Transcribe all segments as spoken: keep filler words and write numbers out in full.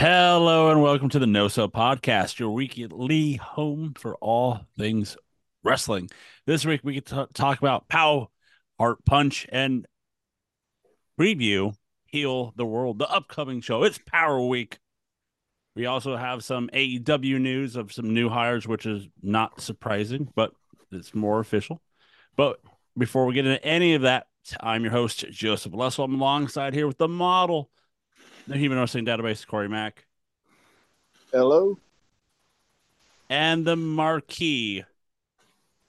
Hello and welcome to the No Sell Podcast, your weekly home for all things wrestling. This week we get to talk about P O W, Heart Punch, and preview Heal the World, the upcoming show. It's Power Week. We also have some A E W news of some new hires, which is not surprising, but it's more official. But before we get into any of that, I'm your host, Joseph Lessel. I'm alongside here with the model, the Human Wrestling Database, Corey Mack. Hello. And the marquee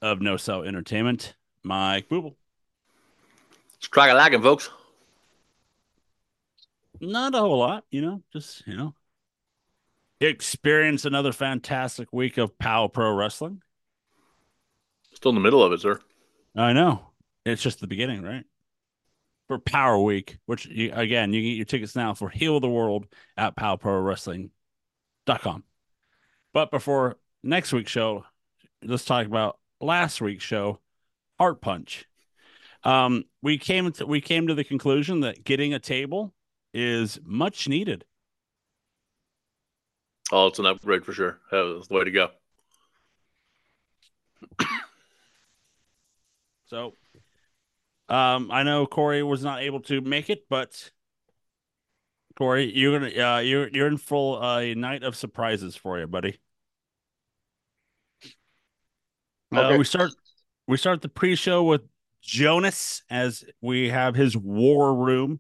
of No Sell Entertainment, Mike Booble. It's cracking lacking, folks. Not a whole lot, you know, just, you know, experience another fantastic week of P O W Pro Wrestling. Still in the middle of it, sir. I know. It's just the beginning, right? For Power Week, which, you, again, you can get your tickets now for Heal the World at P O W Pro Wrestling dot com. But before next week's show, let's talk about last week's show, Heart Punch. Um, we came to, we came to the conclusion that getting a table is much needed. Oh, it's an upgrade for sure. That's the way to go. So... Um, I know Corey was not able to make it, but Corey, you're gonna uh, you're you're in full a uh, night of surprises for you, buddy. Okay. Uh, we start we start the pre-show with Jonas, as we have his war room,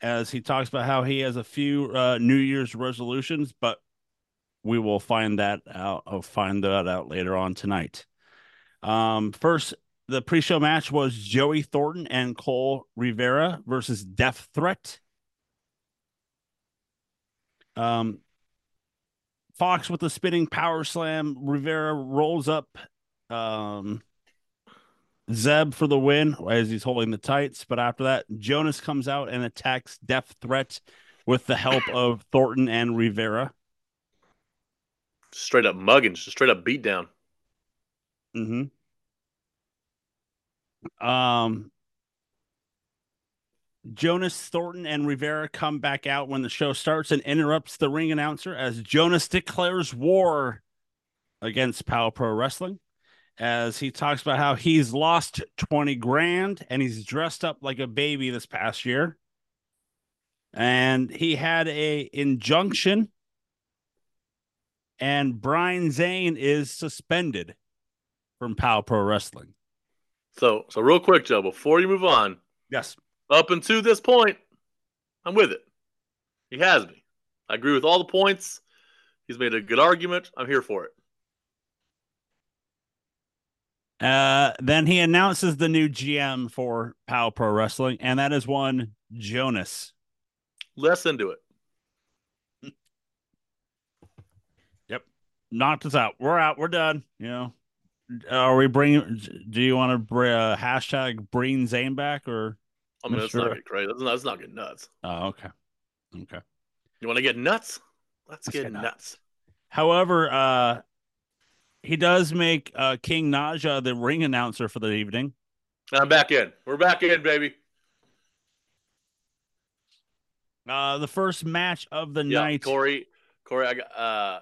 as he talks about how he has a few uh, New Year's resolutions, but we will find that out. I'll find that out later on tonight. Um, first. The pre-show match was Joey Thornton and Cole Rivera versus Death Threat. Um, Fox with a spinning power slam. Rivera rolls up um, Zeb for the win as he's holding the tights. But after that, Jonas comes out and attacks Death Threat with the help of Thornton and Rivera. Straight up mugging, just straight up beatdown. Mm-hmm. Um, Jonas, Thornton, and Rivera come back out when the show starts and interrupts the ring announcer as Jonas declares war against P O W Pro Wrestling, as he talks about how he's lost twenty grand and he's dressed up like a baby this past year. And he had a injunction and Brian Zane is suspended from P O W Pro Wrestling. So, so real quick, Joe, before you move on, yes, up until this point, I'm with it. He has me. I agree with all the points. He's made a good argument. I'm here for it. Uh, then he announces the new G M for P O W Pro Wrestling, and that is one Jonas. Less into it. Yep. Knocked us out. We're out. We're done. You know. Are we bringing? Do you want to bring uh, hashtag bring Zane back or? I mean, that's not getting crazy. That's not, that's not getting nuts. Oh, okay, okay. You want to get nuts? Let's, Let's get, get nuts. nuts. However, uh, he does make uh, King Naja the ring announcer for the evening. I'm back in. We're back in, baby. Uh, the first match of the yeah, night, Corey. Corey, I got, uh,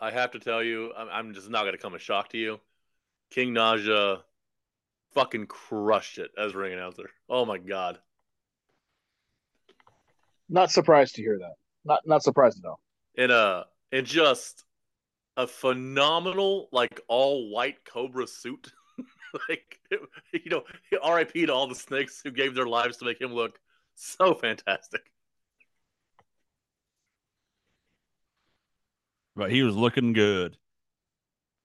I have to tell you, I'm, I'm just not going to come as shock to you. King Naja fucking crushed it as ring announcer. Oh my god! Not surprised to hear that. Not not surprised at all. And uh, and just a phenomenal like all white Cobra suit. Like it, you know, R I P to all the snakes who gave their lives to make him look so fantastic. But he was looking good.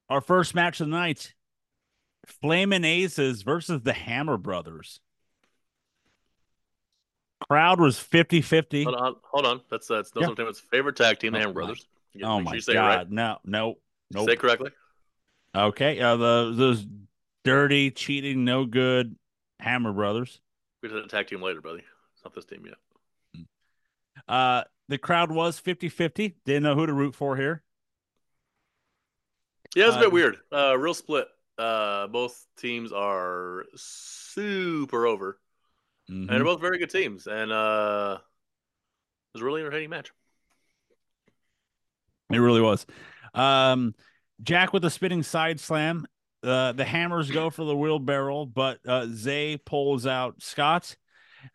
Our first match of the night. Flamin' Aces versus the Hammer Brothers. Crowd was fifty fifty. Hold on, hold on. That's uh, that's no yeah. Entertainment's favorite tag team, the Hammer Brothers. You oh my sure god! Right. No, no, no. Nope. Say it correctly. Okay, uh, the those dirty, cheating, no good Hammer Brothers. We did a tag team later, buddy. It's not this team yet. Uh, the crowd was fifty fifty. Didn't know who to root for here. Yeah, it's a bit uh, weird. Uh, real split. Uh, both teams are super over, mm-hmm. and they're both very good teams. And uh, it was a really entertaining match. It really was. Um, Jack with a spinning side slam. Uh, the hammers go for the wheelbarrow, but uh, Zay pulls out Scott.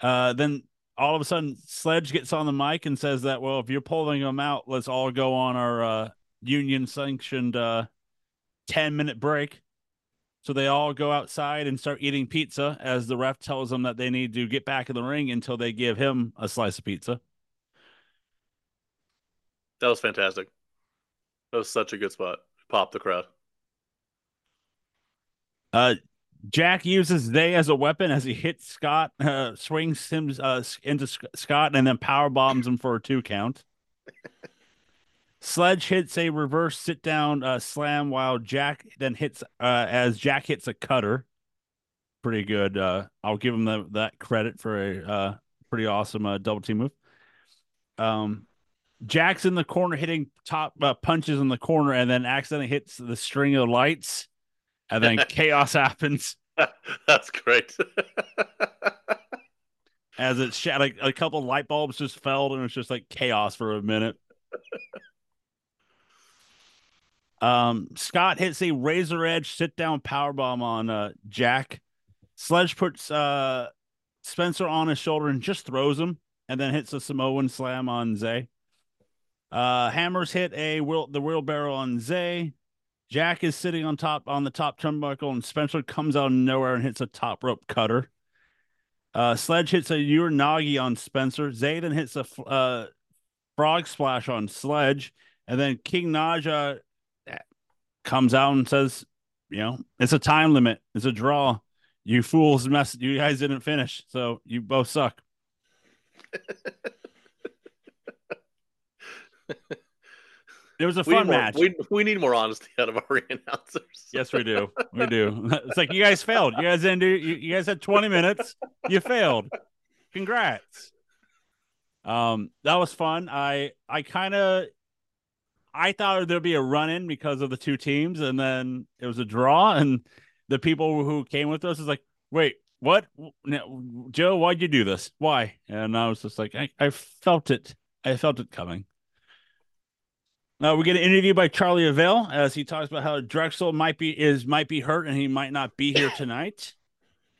Uh, then all of a sudden, Sledge gets on the mic and says that, well, if you're pulling them out, let's all go on our uh, union-sanctioned uh, ten-minute break. So they all go outside and start eating pizza as the ref tells them that they need to get back in the ring until they give him a slice of pizza. That was fantastic. That was such a good spot. Pop the crowd. Uh, Jack uses they as a weapon as he hits Scott, uh, swings him uh, into Scott, and then power bombs him for a two count. Sledge hits a reverse sit down uh, slam while Jack then hits uh, as Jack hits a cutter. Pretty good. Uh, I'll give him the, that credit for a uh, pretty awesome uh, double team move. Um, Jack's in the corner hitting top uh, punches in the corner, and then accidentally hits the string of lights. And then chaos happens. That's great. As it shat, like a couple of light bulbs just fell, and it was just like chaos for a minute. Um, Scott hits a razor edge sit down powerbomb on uh, Jack. Sledge puts uh, Spencer on his shoulder and just throws him, and then hits a Samoan slam on Zay. Uh, hammers hit a wheel the wheelbarrow on Zay. Jack is sitting on top on the top turnbuckle, and Spencer comes out of nowhere and hits a top rope cutter. Uh, Sledge hits a Uranagi on Spencer. Zayden hits a uh, frog splash on Sledge, and then King Naja comes out and says, "You know, it's a time limit. It's a draw. You fools mess. You guys didn't finish, so you both suck." It was a fun we match. More, we, we need more honesty out of our announcers. Yes, we do. We do. It's like, you guys failed. You guys didn't do. You, you guys had twenty minutes. You failed. Congrats. Um, that was fun. I I kind of I thought there'd be a run in because of the two teams, and then it was a draw. And the people who came with us is like, wait, what? Now, Joe, why'd you do this? Why? And I was just like, I, I felt it. I felt it coming. Uh, we get an interview by Charlie Avale as he talks about how Drexel might be is might be hurt and he might not be here tonight.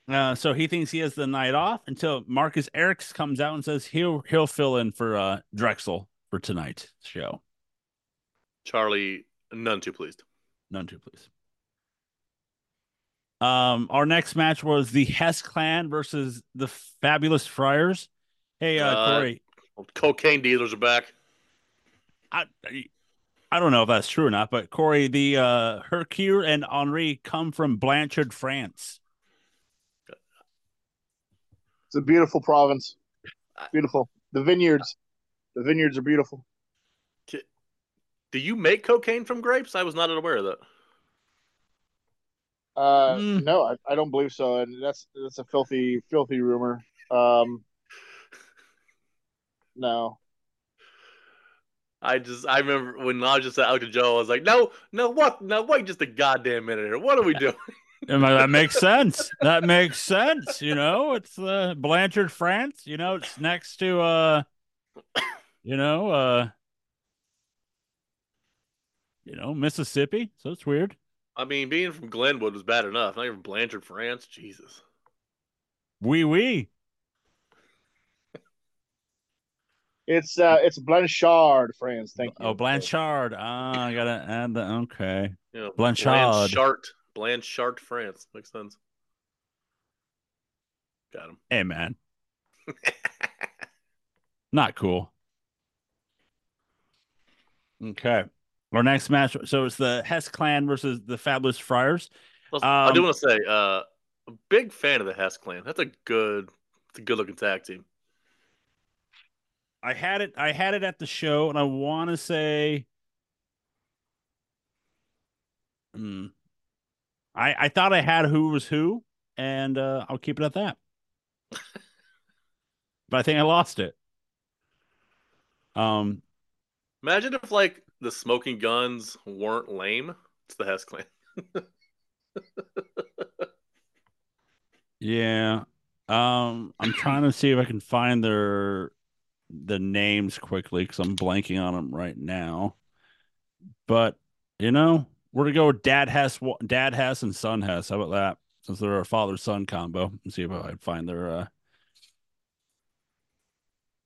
Uh, so he thinks he has the night off until Marcus Eriks comes out and says he'll he'll fill in for uh, Drexel for tonight's show. Charlie, none too pleased. None too pleased. Um, our next match was the Hess Clan versus the Fabulous Friars. Hey, uh, uh, Corey, cocaine dealers are back. I. I I don't know if that's true or not, but Corey, the uh, Hercule and Henri come from Blanchard, France. It's a beautiful province. Beautiful. The vineyards. The vineyards are beautiful. Do you make cocaine from grapes? I was not aware of that. Uh, mm. No, I, I don't believe so. And that's that's a filthy, filthy rumor. Um, no. I just, I remember when Naja said out to Joe, I was like, no, no, what? No, wait just a goddamn minute here. What are we doing? And like, that makes sense. That makes sense. You know, it's uh, Blanchard, France. You know, it's next to, uh, you know, uh, you know, Mississippi. So it's weird. I mean, being from Glenwood was bad enough. Not even Blanchard, France. Jesus. Oui, oui. It's uh, it's Blanchard, friends. Thank you. Oh, Blanchard. Ah, oh, I gotta add the okay. Yeah, Blanchard. Blanchard, Blanchard, France. Makes sense. Got him. Hey, man. Not cool. Okay, our next match. So it's the Hess Clan versus the Fabulous Friars. Um, I do want to say, uh, a big fan of the Hess Clan. That's a good, it's a good looking tag team. I had it. I had it at the show, and I want to say, hmm, I I thought I had who was who, and uh, I'll keep it at that. But I think I lost it. Um, imagine if like the Smoking Guns weren't lame. It's the Hess Clan. Yeah, um, I'm trying to see if I can find their. The names quickly because I'm blanking on them right now. But, you know, we're going to go with Dad Hess, Dad Hess and Son Hess. How about that? Since they're a father-son combo. Let's see if I can find their... Uh...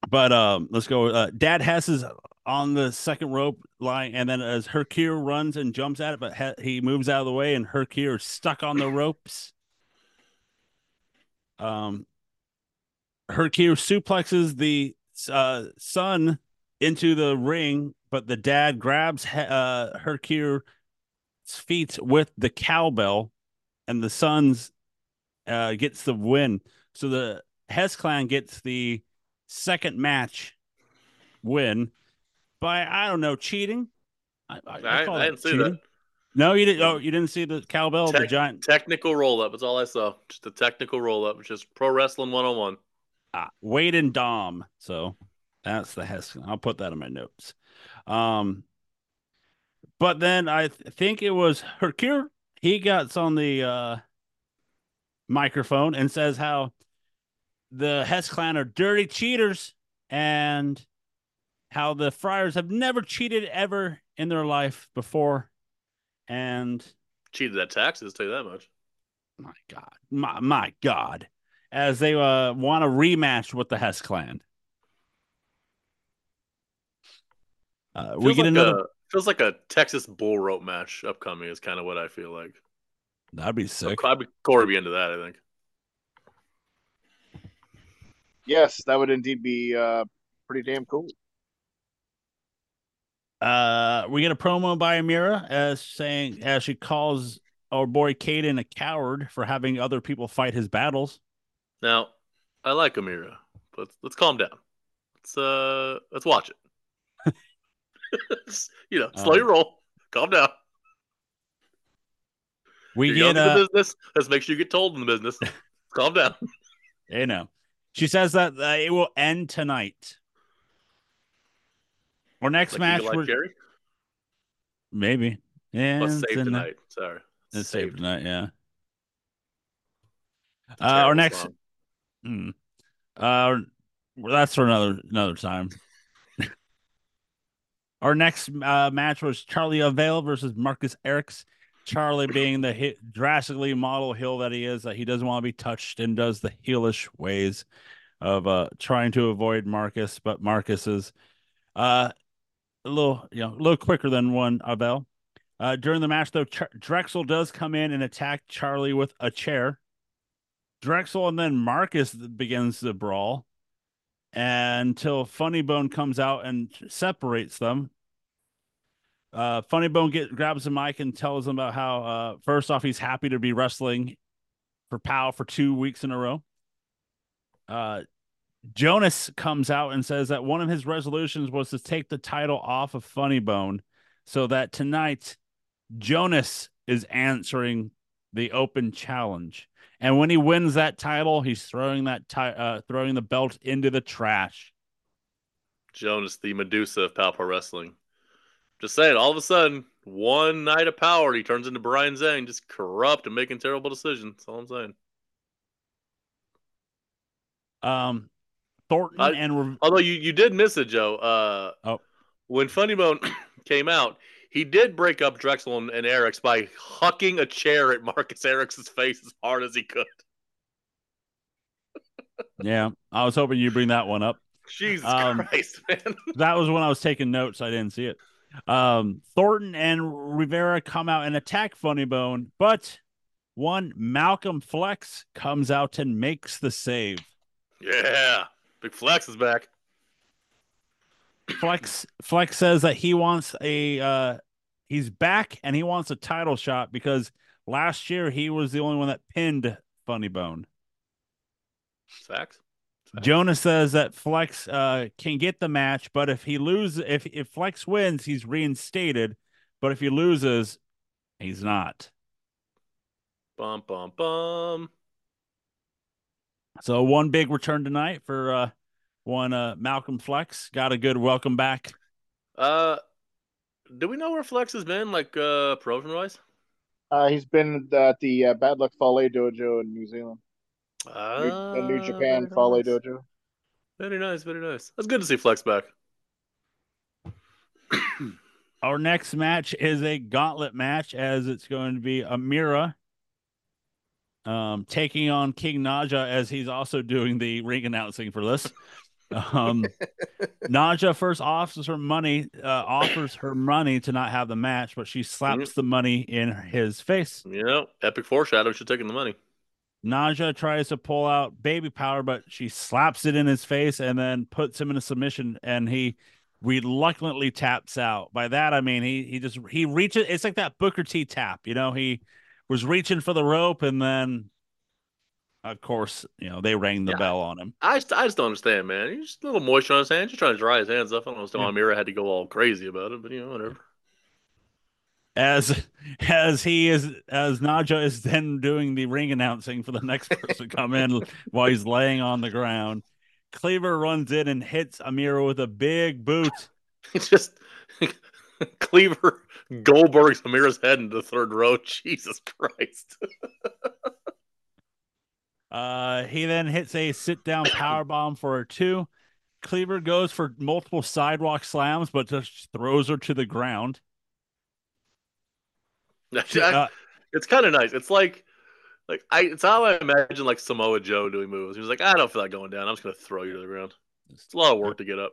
But um, let's go. Uh, Dad Hess is on the second rope line, and then as Hercule runs and jumps at it, but he, he moves out of the way, and Hercule is stuck on the ropes. Um, Hercule suplexes the uh, son into the ring, but the dad grabs uh, Hercule's feet with the cowbell, and the son's uh, gets the win. So the Hess Clan gets the second match win by, I don't know, cheating. I, I, I, I didn't see cheating. That. No, you didn't. Oh, you didn't see the cowbell, Te- the giant technical roll up. That's all I saw. Just a technical roll up, which is pro wrestling one oh one. Ah, Wade and Dom. So that's the Hess. I'll put that in my notes. Um, but then I th- think it was Hercule. He gets on the uh, microphone and says how the Hess Clan are dirty cheaters and how the Friars have never cheated ever in their life before. And cheated at taxes, tell you that much. My God. My, my God. As they uh, want a rematch with the Hess Clan. Uh, we get like another. A, feels like a Texas bull rope match upcoming, is kind of what I feel like. That'd be sick. So, I'd be, Corey would be into that, I think. Yes, that would indeed be uh, pretty damn cool. Uh, we get a promo by Amira as saying as she calls our boy Caden a coward for having other people fight his battles. Now, I like Amira, but let's, let's calm down. Let's uh, let's watch it. You know, slow um, your roll, calm down. We You're get uh, the business. Let's make sure you get told in the business. Calm down. You know. She says that uh, it will end tonight. Our next like match, like Jerry? Maybe. Yeah, let's save tonight. Sorry, let's save tonight. Yeah. Uh, our next. Mm, uh, well, that's for another another time. Our next uh, match was Charlie Avail versus Marcus Ericks. Charlie being the hit, drastically model heel that he is, that he doesn't want to be touched and does the heelish ways of uh, trying to avoid Marcus, but Marcus is uh, a little, you know, a little quicker than one Abel. Uh, during the match, though, Char- Drexel does come in and attack Charlie with a chair. Drexel and then Marcus begins the brawl until Funny Bone comes out and separates them. Uh, Funny Bone get, grabs the mic and tells them about how, uh, first off, he's happy to be wrestling for P O W for two weeks in a row. Uh, Jonas comes out and says that one of his resolutions was to take the title off of Funny Bone so that tonight Jonas is answering the open challenge. And when he wins that title, he's throwing that ti- uh, throwing the belt into the trash. Jonas, the Medusa of P O W Pro Wrestling. Just saying, all of a sudden, one night of power, he turns into Brian Zane, just corrupt and making terrible decisions. That's all I'm saying. Um, Thornton I, and... Although you, you did miss it, Joe. Uh, oh. When Funny Bone came out, he did break up Drexel and, and Ericks by hucking a chair at Marcus Ericks' face as hard as he could. Yeah, I was hoping you'd bring that one up. Jesus um, Christ, man. That was when I was taking notes. I didn't see it. Um, Thornton and Rivera come out and attack Funny Bone, but one Malcolm Flex comes out and makes the save. Yeah, Big Flex is back. Flex Flex says that he wants a uh, he's back and he wants a title shot because last year he was the only one that pinned Funny Bone. Facts. Jonas says that Flex uh, can get the match, but if he loses, if, if Flex wins, he's reinstated. But if he loses, he's not. Bum, bum, bum. So one big return tonight for uh, one uh, Malcolm Flex. Got a good welcome back. Uh, do we know where Flex has been, like uh, promotion-wise? Uh, he's been at the uh, Bad Luck Fale Dojo in New Zealand. Uh, New, New Japan Fale nice. Dojo. Very nice, very nice. That's good to see Flex back. Our next match is a gauntlet match, as it's going to be Amira um, taking on King Naja, as he's also doing the ring announcing for this. Um, Naja first offers her money, uh, offers her money to not have the match, but she slaps mm-hmm. the money in his face. Yeah, epic foreshadow. She's taking the money. Naja tries to pull out baby power, but she slaps it in his face and then puts him in a submission, and he reluctantly taps out. By that I mean he he just he reaches. It's like that Booker T tap, you know. He was reaching for the rope, and then, of course, you know, they rang the yeah, bell on him. I, I just don't understand, man. He's just a little moisture on his hands. Just trying to dry his hands up. I don't understand why Amira had to go all crazy about it, but you know, whatever. As as he is as Naja is then doing the ring announcing for the next person to come in while he's laying on the ground. Cleaver runs in and hits Amira with a big boot. It's just Cleaver Goldberg's Amira's head into the third row. Jesus Christ. uh, he then hits a sit-down powerbomb for her two. Cleaver goes for multiple sidewalk slams, but just throws her to the ground. Uh, it's kind of nice. It's like... Like I, it's how I imagine like Samoa Joe doing moves. He was like, I don't feel like going down. I'm just gonna throw you to the ground. It's a lot of work to get up.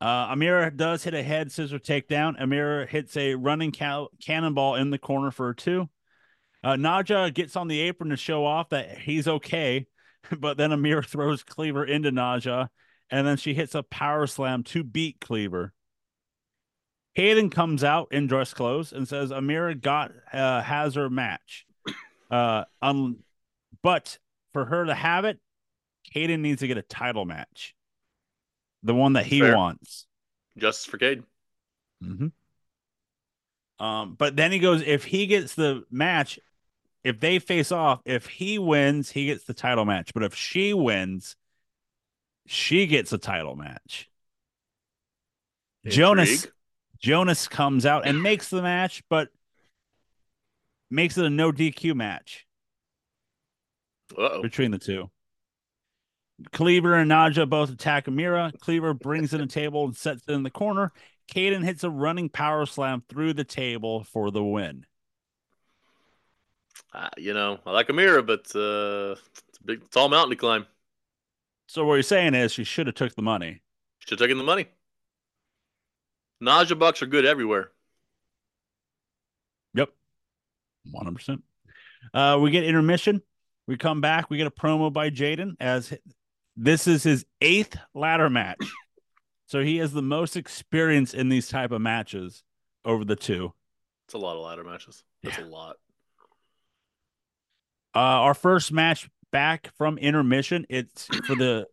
Uh, Amira does hit a head scissor takedown. Amira hits a running cow- cannonball in the corner for a two. Uh, Naja gets on the apron to show off that he's okay, but then Amira throws Cleaver into Naja, and then she hits a power slam to beat Cleaver. Caden comes out in dress clothes and says Amira got uh, has her match. Uh, um, but for her to have it, Caden needs to get a title match, the one that he Fair. wants. Justice for Caden. Mm-hmm. Um, but then he goes, if he gets the match, if they face off, if he wins, he gets the title match. But if she wins, she gets a title match. Intrigue. Jonas, Jonas comes out and makes the match, but makes it a no D Q match Uh-oh. between the two. Cleaver and Naja both attack Amira. Cleaver brings in a table and sets it in the corner. Caden hits a running power slam through the table for the win. Uh, you know, I like Amira, but uh, it's a big, tall mountain to climb. So what you're saying is she should have took the money. Should have taken the money. Naja bucks are good everywhere. Yep. one hundred percent. Uh, we get intermission. We come back. We get a promo by Jaden, as this is his eighth ladder match. So he has the most experience in these type of matches over the two. It's a lot of ladder matches. That's yeah. a lot. Uh, our first match back from intermission. It's for the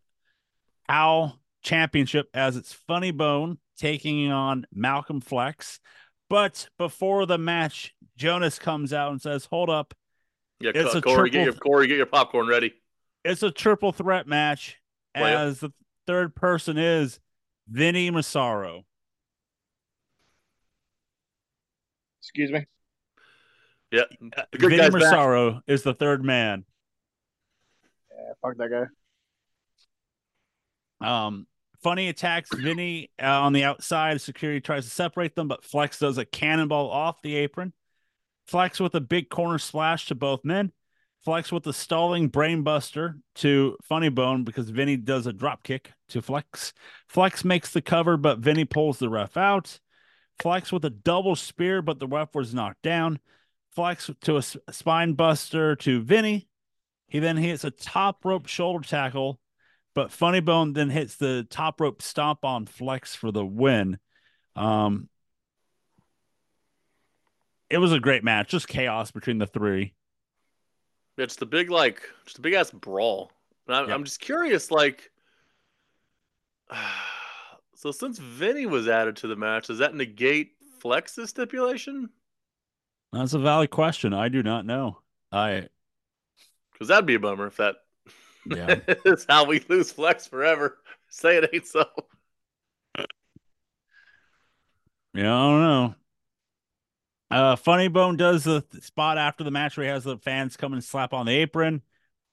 Owl Championship, as it's Funny Bone taking on Malcolm Flex. But before the match, Jonas comes out and says, hold up. Yeah, it's a Corey, triple... get your, Corey, get your popcorn ready. It's a triple threat match, Play as it. the third person is Vinny Massaro. Excuse me? Yeah. The good Vinny guy's Massaro back. is the third man. Yeah, fuck that guy. Um... Funny attacks Vinny uh, on the outside. Security tries to separate them, but Flex does a cannonball off the apron. Flex with a big corner splash to both men. Flex with a stalling brainbuster to Funny Bone, because Vinny does a drop kick to Flex. Flex makes the cover, but Vinny pulls the ref out. Flex with a double spear, but the ref was knocked down. Flex to a spine buster to Vinny. He then hits a top rope shoulder tackle, but Funny Bone then hits the top rope stomp on Flex for the win. Um, it was a great match. Just chaos between the three. It's the big, like, just a big ass brawl. And I, yeah. I'm just curious, like, so since Vinny was added to the match, does that negate Flex's stipulation? That's a valid question. I do not know. I, because that'd be a bummer if that. Yeah, it's how we lose Flex forever. Say it ain't so. Yeah, I don't know. Uh, Funny Bone does the th- spot after the match where he has the fans come and slap on the apron,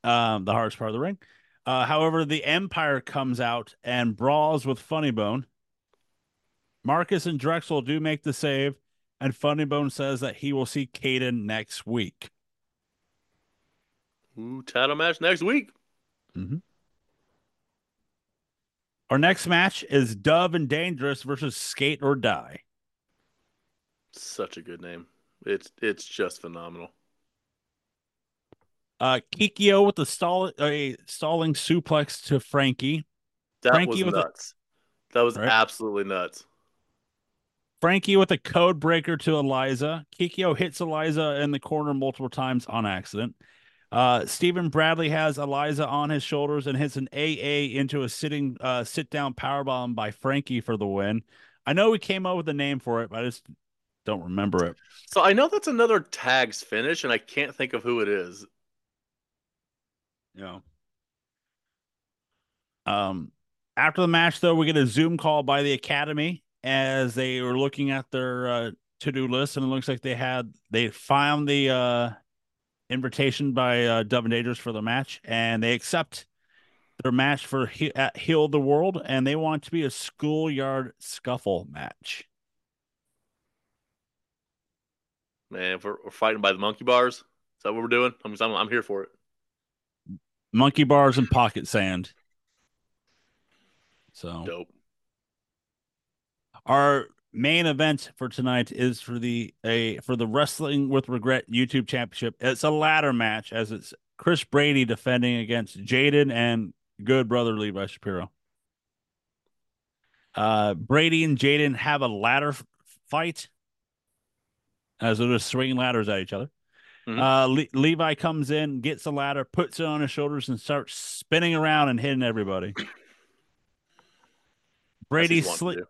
um, the hardest part of the ring. Uh, however, the Empire comes out and brawls with Funny Bone. Marcus and Drexel do make the save, and Funny Bone says that he will see Caden next week. Ooh, title match next week. Mm-hmm. Our next match is Dove and Dangerous versus Skate or Die. Such a good name. It's it's just phenomenal. Uh, Kikyo with a, stall, a stalling suplex to Frankie. That Frankie was nuts. A, that was right? absolutely nuts. Frankie with a code breaker to Eliza. Kikyo hits Eliza in the corner multiple times on accident. Uh, Stephen Bradley has Eliza on his shoulders and hits an A A into a sitting uh, sit-down powerbomb by Frankie for the win. I know we came up with a name for it, but I just don't remember it. So I know that's another tags finish, and I can't think of who it is. Yeah. Um. After the match, though, we get a Zoom call by the Academy as they were looking at their uh, to-do list, and it looks like they had they found the. Uh, invitation by uh, Dove and Dangerous for the match, and they accept their match for he at Heal the World, and they want it to be a schoolyard scuffle match. Man, if we're, we're fighting by the monkey bars, is that what we're doing? I'm, I'm, I'm here for it. Monkey bars and pocket sand. So dope. Our main event for tonight is for the a for the Wrestling with Regret YouTube Championship. It's a ladder match as it's Chris Brady defending against Jaden and good brother Levi Shapiro. Uh, Brady and Jaden have a ladder fight as they're just swinging ladders at each other. Mm-hmm. Uh, Le Levi comes in, gets the ladder, puts it on his shoulders, and starts spinning around and hitting everybody. Brady slips.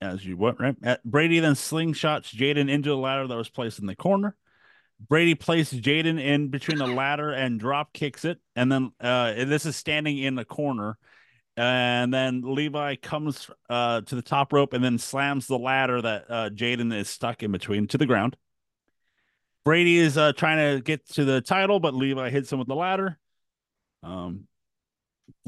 As you want, right? Brady then slingshots Jaden into the ladder that was placed in the corner. Brady placed Jaden in between the ladder and drop kicks it. And then uh, and this is standing in the corner. And then Levi comes uh, to the top rope and then slams the ladder that uh, Jaden is stuck in between to the ground. Brady is uh, trying to get to the title, but Levi hits him with the ladder. Um.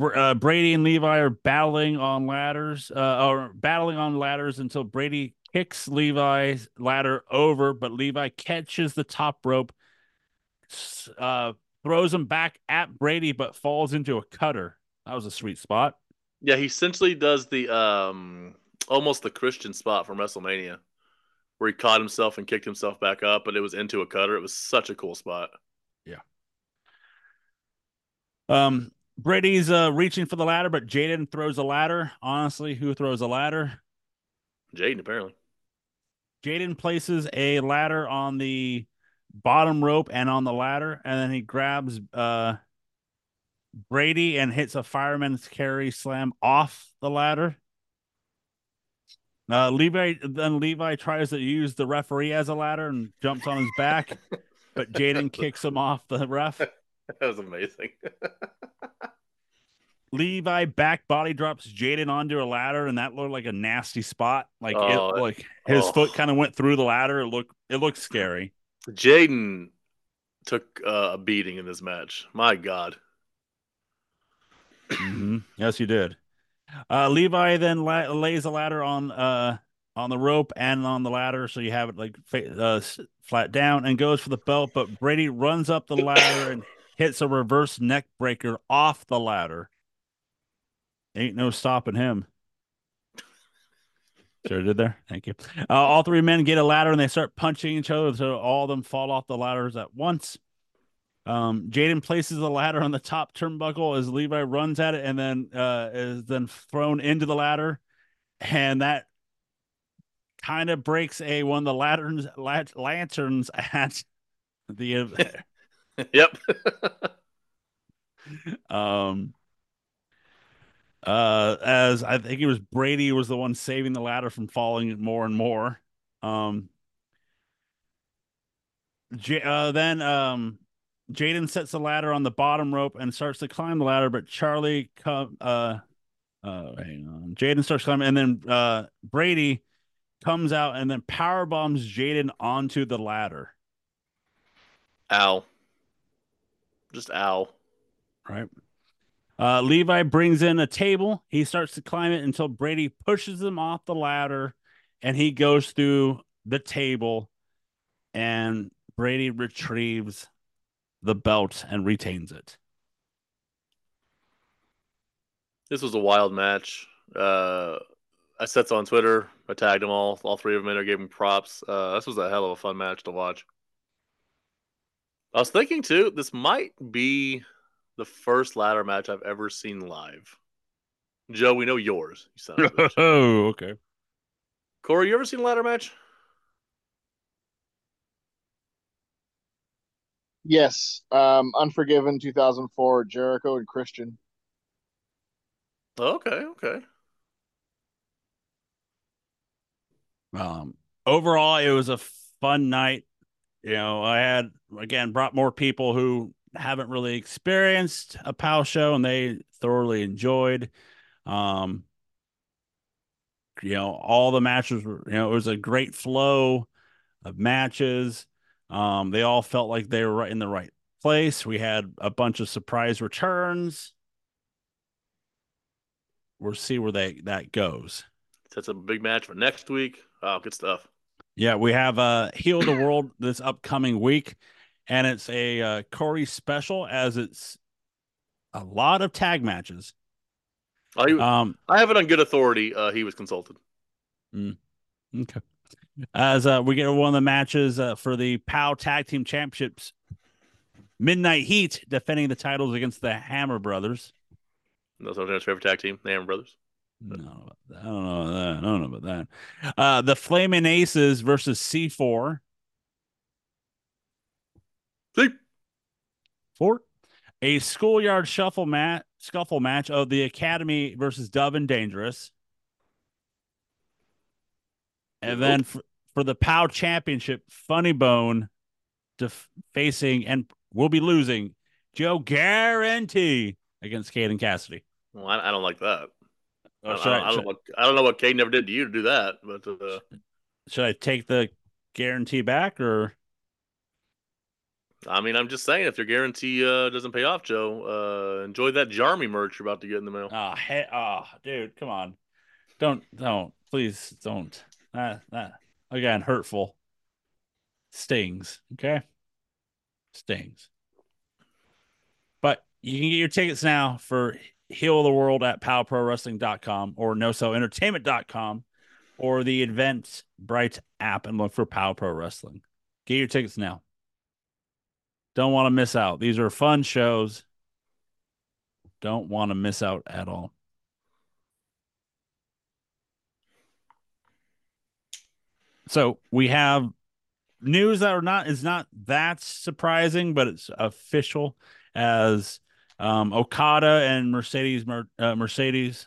Uh, Brady and Levi are battling on ladders, uh, or battling on ladders until Brady kicks Levi's ladder over, but Levi catches the top rope, uh, throws him back at Brady, but falls into a cutter. That was a sweet spot. Yeah, he essentially does the um, almost the Christian spot from WrestleMania, where he caught himself and kicked himself back up, but it was into a cutter. It was such a cool spot. Yeah. Um. Brady's uh, reaching for the ladder, but Jaden throws a ladder. Honestly, who throws a ladder? Jaden, apparently. Jaden places a ladder on the bottom rope and on the ladder, and then he grabs uh, Brady and hits a fireman's carry slam off the ladder. Uh, Levi Then Levi tries to use the referee as a ladder and jumps on his back, but Jaden kicks him off the ref. That was amazing. Levi back body drops Jaden onto a ladder, and that looked like a nasty spot. Like oh, it, like his oh. foot kind of went through the ladder. It looked it looked scary. Jaden took uh, a beating in this match. My God. Mm-hmm. Yes, he did. Uh, Levi then la lays a ladder on uh on the rope and on the ladder, so you have it like uh, flat down, and goes for the belt, but Brady runs up the ladder and hits a reverse neck breaker off the ladder. Ain't no stopping him. Sure did there. Thank you. Uh, all three men get a ladder and they start punching each other, so all of them fall off the ladders at once. Um, Jaden places the ladder on the top turnbuckle as Levi runs at it and then uh, is then thrown into the ladder, and that kind of breaks a one of the lanterns la lanterns at the event. Yep. um. Uh, as I think it was Brady was the one saving the ladder from falling more and more. Um. J uh, then um, Jaden sets the ladder on the bottom rope and starts to climb the ladder, but Charlie come. Uh, uh, hang on. Jaden starts climbing, and then uh, Brady comes out and then power bombs Jaden onto the ladder. Ow. Just ow. Right. Uh, Levi brings in a table. He starts to climb it until Brady pushes him off the ladder and he goes through the table, and Brady retrieves the belt and retains it. This was a wild match. Uh, I said so on Twitter. I tagged them all. All three of them. I gave them props. Uh, this was a hell of a fun match to watch. I was thinking, too, this might be the first ladder match I've ever seen live. Joe, we know yours. You son of a bitch. Oh, okay. Corey, you ever seen a ladder match? Yes. Um, Unforgiven two thousand four, Jericho and Christian. Okay, okay. Um, overall, it was a fun night. You know, I had, again, brought more people who haven't really experienced a POW show, and they thoroughly enjoyed. Um, you know, all the matches were, you know, it was a great flow of matches. Um, they all felt like they were right in the right place. We had a bunch of surprise returns. We'll see where they that goes. That's a big match for next week. Oh, good stuff. Yeah, we have uh, Heal the World this upcoming week, and it's a uh, Corey special, as it's a lot of tag matches. I, um, I have it on good authority. Uh, he was consulted. Mm, okay. As uh, we get one of the matches uh, for the POW Tag Team Championships, Midnight Heat defending the titles against the Hammer Brothers. That's our favorite tag team, the Hammer Brothers. No, I don't know about that. I don't know about that. Uh, the Flamin' Aces versus C four. See. Four. A schoolyard shuffle mat scuffle match of the Academy versus Dove and Dangerous. And then for, for the POW Championship, Funny Bone def- facing and will be losing Joe Guarantee against Caden Cassidy. Well, I, I don't like that. Oh, I, I, I, I, don't what, I don't know what Caden never did to you to do that. But uh, should I take the guarantee back, or? I mean, I'm just saying, if your guarantee uh, doesn't pay off, Joe, uh, enjoy that Jarmy merch you're about to get in the mail. Oh, hey, oh dude, come on. Don't, don't. Please don't. That, that, again, hurtful. Stings, okay? Stings. But you can get your tickets now for Heal the World at pow pro wrestling dot com or no so entertainment dot com or the Eventbrite app, and look for POW Pro Wrestling. Get your tickets now. Don't want to miss out. These are fun shows. Don't want to miss out at all. So we have news that are not is not that surprising, but it's official, as Um, Okada and Mercedes, Mer- uh, Mercedes,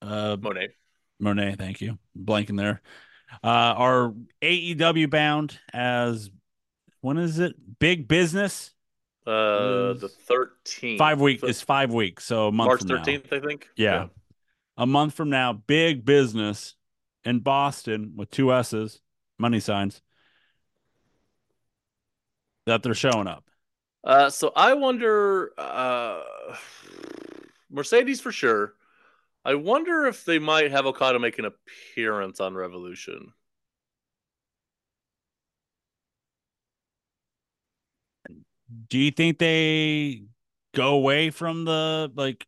uh, Monet, Monet, thank you, blanking there, uh, are A E W bound. As when is it? Big Business, uh, is the thirteenth, five weeks, so it's five weeks, so a month March from thirteenth, now. I think, yeah. yeah, a month from now, Big Business in Boston with two S's, money signs, that they're showing up. Uh, so I wonder, uh, Mercedes for sure. I wonder if they might have Okada make an appearance on Revolution. Do you think they go away from the, like,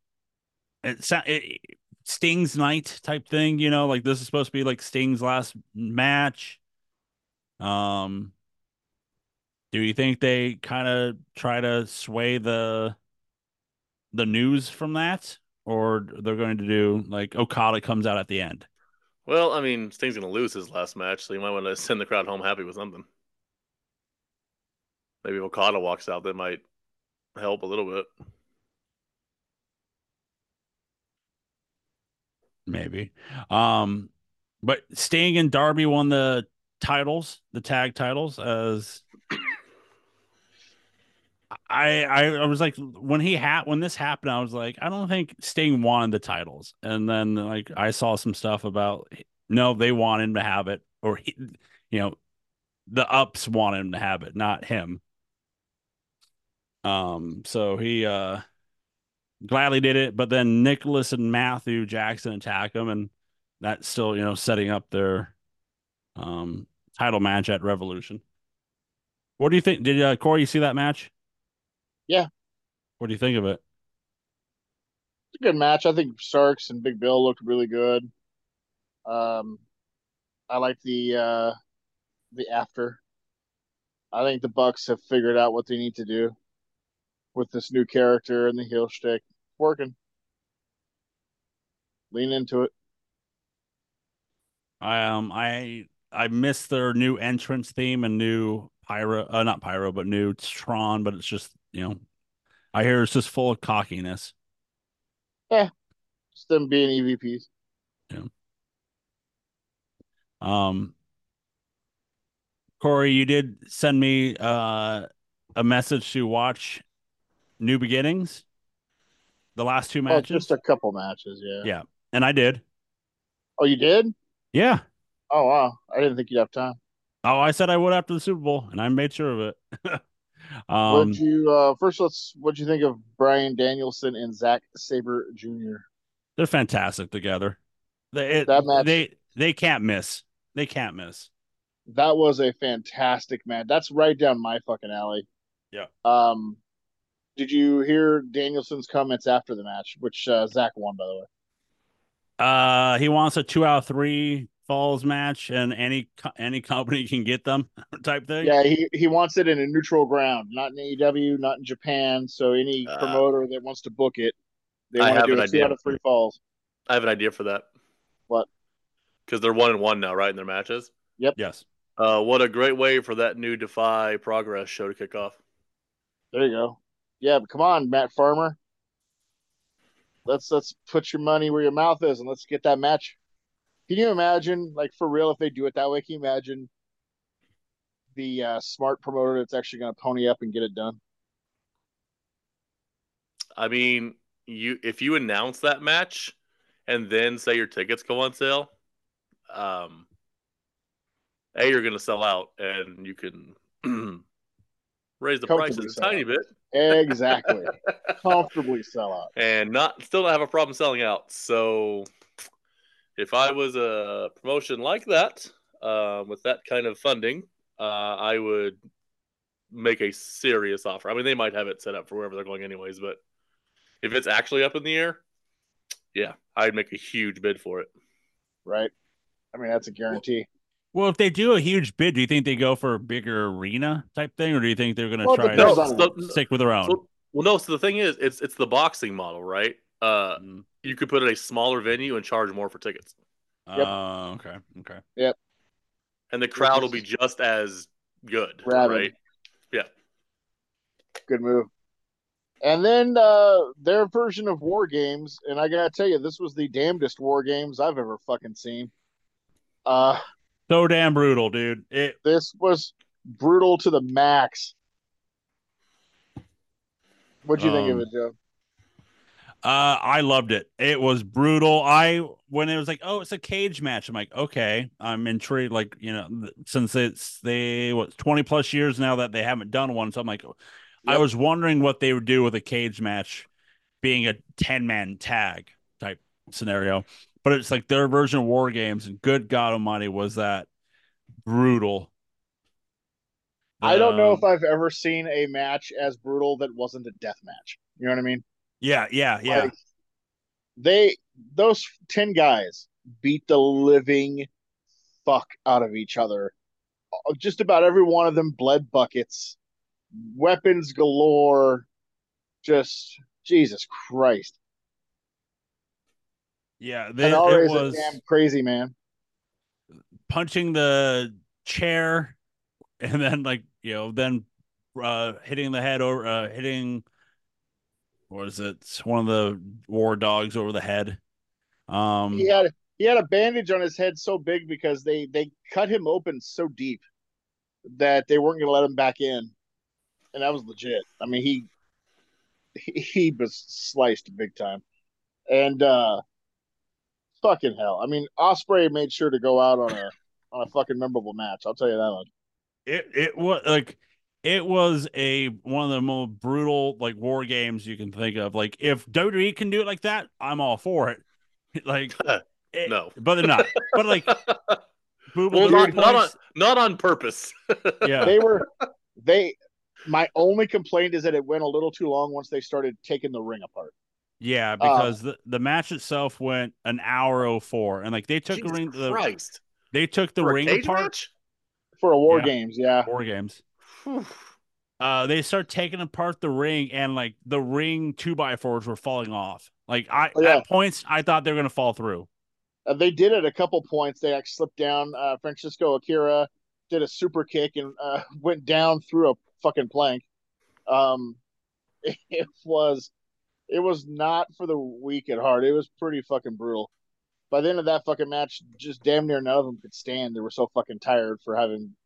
it, it, Sting's night type thing? You know, like, this is supposed to be like Sting's last match. Um. Do you think they kind of try to sway the the news from that, or they're going to do like Okada comes out at the end? Well, I mean, Sting's going to lose his last match, so you might want to send the crowd home happy with something. Maybe if Okada walks out, that might help a little bit. Maybe. Um, but Sting and Darby won the titles, the tag titles, as I, I I was like, when he had when this happened, I was like, I don't think Sting wanted the titles. And then, like, I saw some stuff about, no, they want him to have it, or he, you know, the ups want him to have it, not him. Um, so he uh gladly did it, but then Nicholas and Matthew Jackson attack him, and that's still, you know, setting up their um, title match at Revolution. What do you think? Did uh, Corey, you see that match? Yeah. What do you think of it? It's a good match. I think Starks and Big Bill looked really good. Um, I like the uh, the after. I think the Bucks have figured out what they need to do with this new character and the heel shtick. It's working. Lean into it. I um I I miss their new entrance theme and new pyro, uh, not pyro, but new Tron. But it's just, you know, I hear it's just full of cockiness. Yeah, just them being E V Ps. Yeah. Um, Corey, you did send me uh a message to watch New Beginnings. The last two matches, oh, just a couple matches, yeah, yeah, and I did. Oh, you did? Yeah. Oh wow, I didn't think you'd have time. Oh, I said I would after the Super Bowl, and I made sure of it. um, what'd you uh, first? Let's. What'd you think of Bryan Danielson and Zack Sabre Junior? They're fantastic together. They it, that match, they they can't miss. They can't miss. That was a fantastic match. That's right down my fucking alley. Yeah. Um. Did you hear Danielson's comments after the match, which uh, Zach won, by the way? Uh, he wants a two out of three falls match, and any co- any company can get them type thing. Yeah, he, he wants it in a neutral ground, not in A E W, not in Japan. So any uh, promoter that wants to book it, they I want to do a two idea. out of three falls. I have an idea for that. What? Because they're one and one now, right, in their matches? Yep. Yes. Uh, what a great way for that new Defy Progress show to kick off. There you go. Yeah, but come on, Matt Farmer. Let's let's put your money where your mouth is, and let's get that match. Can you imagine, like, for real, if they do it that way? Can you imagine the uh, smart promoter that's actually going to pony up and get it done? I mean, you if you announce that match and then say your tickets go on sale, um, A, you're going to sell out, and you can raise the prices a tiny out. bit. Exactly. Comfortably sell out. And not still not have a problem selling out. So if I was a promotion like that, uh, with that kind of funding, uh, I would make a serious offer. I mean, they might have it set up for wherever they're going anyways, but if it's actually up in the air, yeah, I'd make a huge bid for it. Right. I mean, that's a guarantee. Well, if they do a huge bid, do you think they go for a bigger arena type thing, or do you think they're going to well, try no, to so, stick with their own? So, well, no. So the thing is, it's it's the boxing model, right? Uh, mm-hmm. You could put in a smaller venue and charge more for tickets. Oh, yep. uh, okay, okay, yep. And the crowd will be just as good, rabid. Right? Yeah, good move. And then uh, their version of War Games, and I gotta tell you, this was the damnedest War Games I've ever fucking seen. Uh. So damn brutal, dude. It, this was brutal to the max. What'd you um, think of it, Joe? Uh, I loved it. It was brutal. I when it was like, oh, it's a cage match. I'm like, okay, I'm intrigued. Like, you know, since it's they what twenty plus years now that they haven't done one, so I'm like, yep. I was wondering what they would do with a cage match, being a ten man tag type scenario. But it's like their version of War Games, and good God Almighty, was that brutal. Um, I don't know if I've ever seen a match as brutal that wasn't a death match. You know what I mean? Yeah, yeah, yeah. Like, they, those ten guys beat the living fuck out of each other. Just about every one of them bled buckets, weapons galore, just Jesus Christ. Yeah, they, it was a damn crazy, man. Punching the chair, and then like you know, then uh, hitting the head over, uh, hitting what is it? One of the war dogs over the head. Um, he had he had a bandage on his head so big because they they cut him open so deep that they weren't going to let him back in, and that was legit. I mean, he he, he was sliced big time, and. uh Fucking hell! I mean, Ospreay made sure to go out on a on a fucking memorable match. I'll tell you that one. It it was like it was a one of the most brutal like war games you can think of. Like if W W E can do it like that, I'm all for it. Like it, no, but they're not. But like Well, not, not on not on purpose. Yeah, they were. They. My only complaint is that it went a little too long once they started taking the ring apart. Yeah, because uh, the, the match itself went an hour oh four, and like they took Jesus ring, the ring. They took the for ring apart match? for a war yeah. games. Yeah, war games. Whew. Uh, they start taking apart the ring, and like the ring two by fours were falling off. Like I oh, yeah. at points, I thought they were gonna fall through. Uh, they did at a couple points. They actually slipped down. Uh, Francisco Akira did a super kick and uh, went down through a fucking plank. Um, it was it was not for the weak at heart. It was pretty fucking brutal. By the end of that fucking match, just damn near none of them could stand. They were so fucking tired for having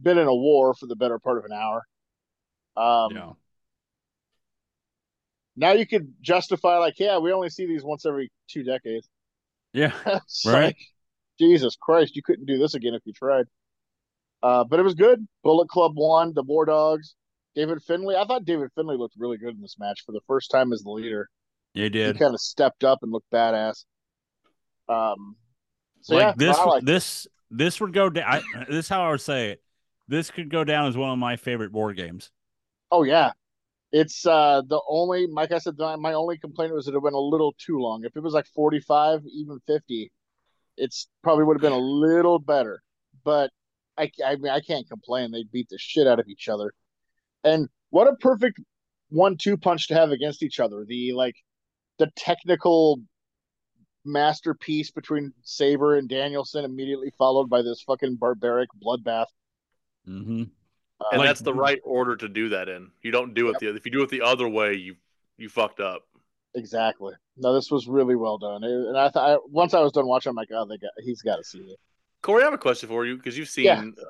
been in a war for the better part of an hour. Um, yeah. Now you could justify like, yeah, we only see these once every two decades. Yeah, right. Like, Jesus Christ, you couldn't do this again if you tried. Uh, but it was good. Bullet Club won. The War Dogs. David Finlay. I thought David Finlay looked really good in this match for the first time as the leader. He did. He kind of stepped up and looked badass. Um, so like yeah, this, I like this, it. this would go down. I, this is how I would say it. This could go down as one of my favorite war games. Oh yeah, it's uh, the only. Like I said, my only complaint was that it went a little too long. If it was like forty-five, even fifty, it's probably would have been a little better. But I, I mean, I can't complain. They beat the shit out of each other, and what a perfect one two punch to have against each other. The like, the technical masterpiece between Saber and Danielson, immediately followed by this fucking barbaric bloodbath. Mm-hmm. Uh, and like, that's the right order to do that in. You don't do it yep. the if you do it the other way, you you fucked up. Exactly. No, this was really well done. And I thought once I was done watching, I'm like, oh, they got, he's got to see it. Corey, I have a question for you because you've seen yeah. uh,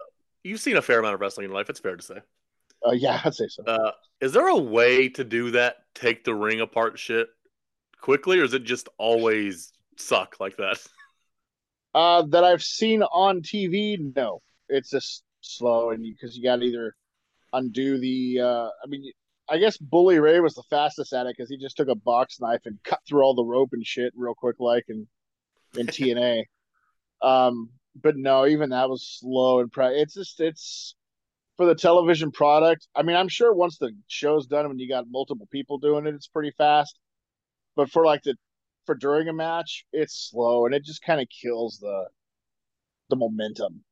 you've seen a fair amount of wrestling in your life. It's fair to say. Uh, yeah, I'd say so. Uh, is there a way to do that? Take the ring apart shit quickly, or is it just always suck like that? Uh, that I've seen on T V. No, it's just slow, and because you, you got to either undo the. Uh, I mean, I guess Bully Ray was the fastest at it because he just took a box knife and cut through all the rope and shit real quick, like in in T N A. Um. But no, even that was slow and pre- it's just it's for the television product. I mean, I'm sure once the show's done, when you got multiple people doing it, it's pretty fast. But for like the for during a match, it's slow and it just kind of kills the the momentum.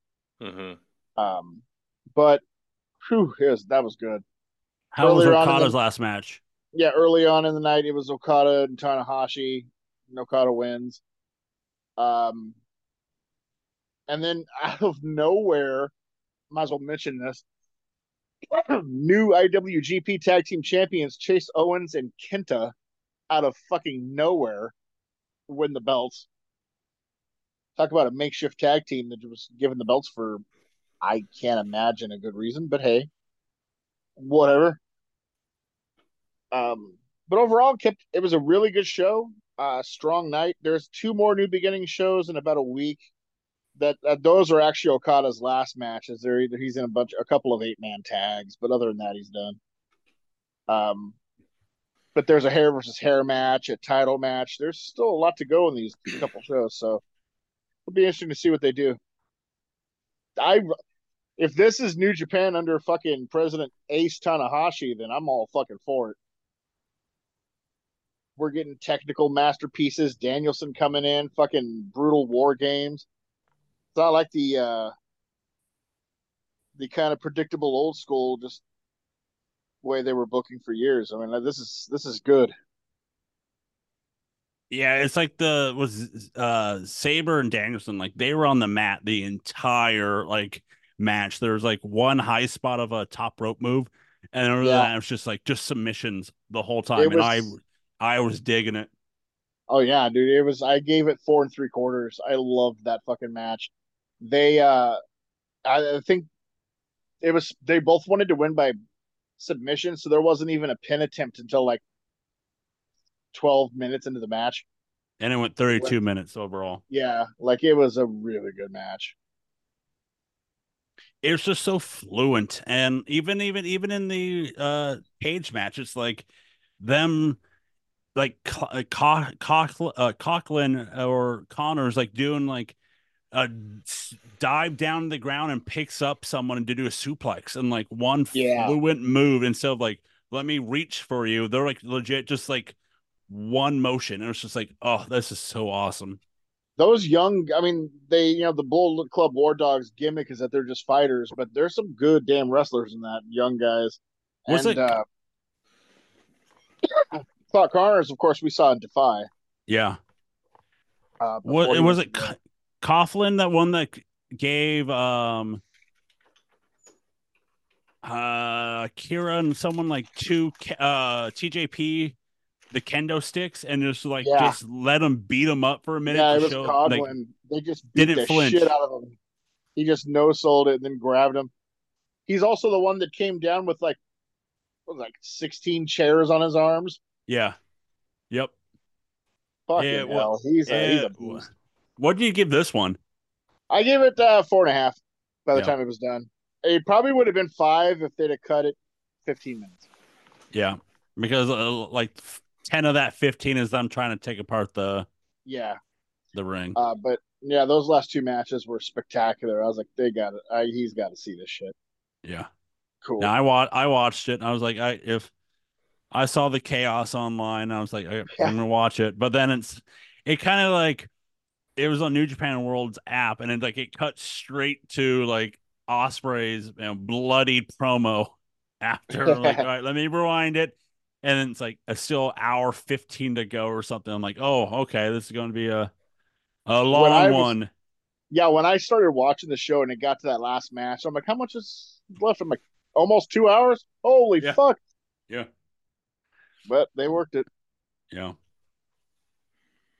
Mm-hmm. Um, but whew, it was, that was good. How earlier was Okada's the, last match? Yeah, early on in the night, it was Okada and Tanahashi. And Okada wins. Um. And then out of nowhere, might as well mention this, new I W G P Tag Team Champions Chase Owens and Kenta out of fucking nowhere win the belts. Talk about a makeshift tag team that was given the belts for, I can't imagine a good reason, but hey, whatever. Um, but overall, kept it was a really good show, uh, strong night. There's two more New Beginning shows in about a week. That, that those are actually Okada's last matches. They're either he's in a bunch, a couple of eight man tags, but other than that, he's done. Um, but there's a hair versus hair match, a title match. There's still a lot to go in these couple shows, so it'll be interesting to see what they do. I, if this is New Japan under fucking President Ace Tanahashi, then I'm all fucking for it. We're getting technical masterpieces. Danielson coming in, fucking brutal war games. It's not like the uh, the kind of predictable old school just way they were booking for years. I mean, this is this is good. Yeah, it's like the was uh, Saber and Danielson, like they were on the mat the entire like match. There was like one high spot of a top rope move, and over yeah. that it was just like just submissions the whole time. It and was... I I was digging it. Oh yeah, dude, it was. I gave it four and three quarters. I loved that fucking match. They, uh, I think it was, they both wanted to win by submission. So there wasn't even a pin attempt until like twelve minutes into the match. And it went thirty-two like, minutes overall. Yeah. Like it was a really good match. It was just so fluent. And even, even, even in the, uh, cage match, it's like them, like uh, Coughlin uh, or Connors, like doing like a dive down to the ground and picks up someone to do a suplex and like one yeah. fluent move instead of like, let me reach for you. They're like legit just like one motion. And it's just like, oh, this is so awesome. Those young, I mean, they, you know, the Bull Club War Dogs gimmick is that they're just fighters, but there's some good damn wrestlers in that, young guys. What's and like... uh, Clark Connors, of course, we saw in Defy. Yeah. Uh, what was, was it? Co Coughlin, that one that gave um, uh, Kira and someone like two uh, T J P the kendo sticks and just like yeah. just let them beat them up for a minute. Yeah, it was show, Coughlin. Like, they just beat didn't the flinch. shit out of him. He just no sold it and then grabbed him. He's also the one that came down with like what was it, like sixteen chairs on his arms. Yeah. Yep. Fucking it, hell, he's a, it, he's a beast. What do you give this one? I gave it uh, four and a half. By the yeah. time it was done, it probably would have been five if they'd have cut it fifteen minutes. Yeah, because uh, like ten of that fifteen is them trying to take apart the yeah the ring. Uh, but yeah, those last two matches were spectacular. I was like, they got it. He's got to see this shit. Yeah, cool. Now, I watched. I watched it, and I was like, I if. I saw the chaos online. I was like, I'm gonna watch it, but then it's it kind of like it was on New Japan World's app, and it like it cut straight to like Osprey's you know, bloody promo after. Like, all right, let me rewind it, and then it's like a still hour fifteen to go or something. I'm like, oh, okay, this is going to be a a long one. Was, yeah, when I started watching the show and it got to that last match, I'm like, how much is left? I'm like, almost two hours. Holy yeah. fuck! Yeah. But they worked it. Yeah.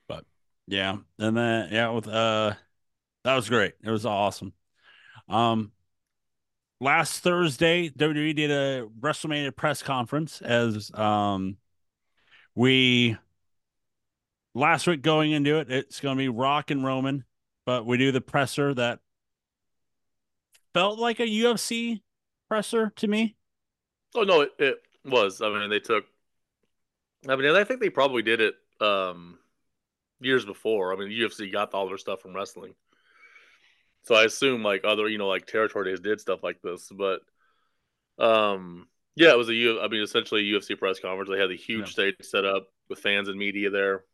But yeah. And then yeah, with uh that was great. It was awesome. Um last Thursday, W W E did a WrestleMania press conference as um we last week going into it, it's gonna be Rock and Roman, but we do the presser that felt like a U F C presser to me. Oh no, it, it was. I mean they took I mean, I think they probably did it um, years before. I mean, U F C got all their stuff from wrestling. So I assume, like, other, you know, like, territory days did stuff like this. But, um, yeah, it was a, U I mean, essentially a U F C press conference. They had a huge yeah. stage set up with fans and media there.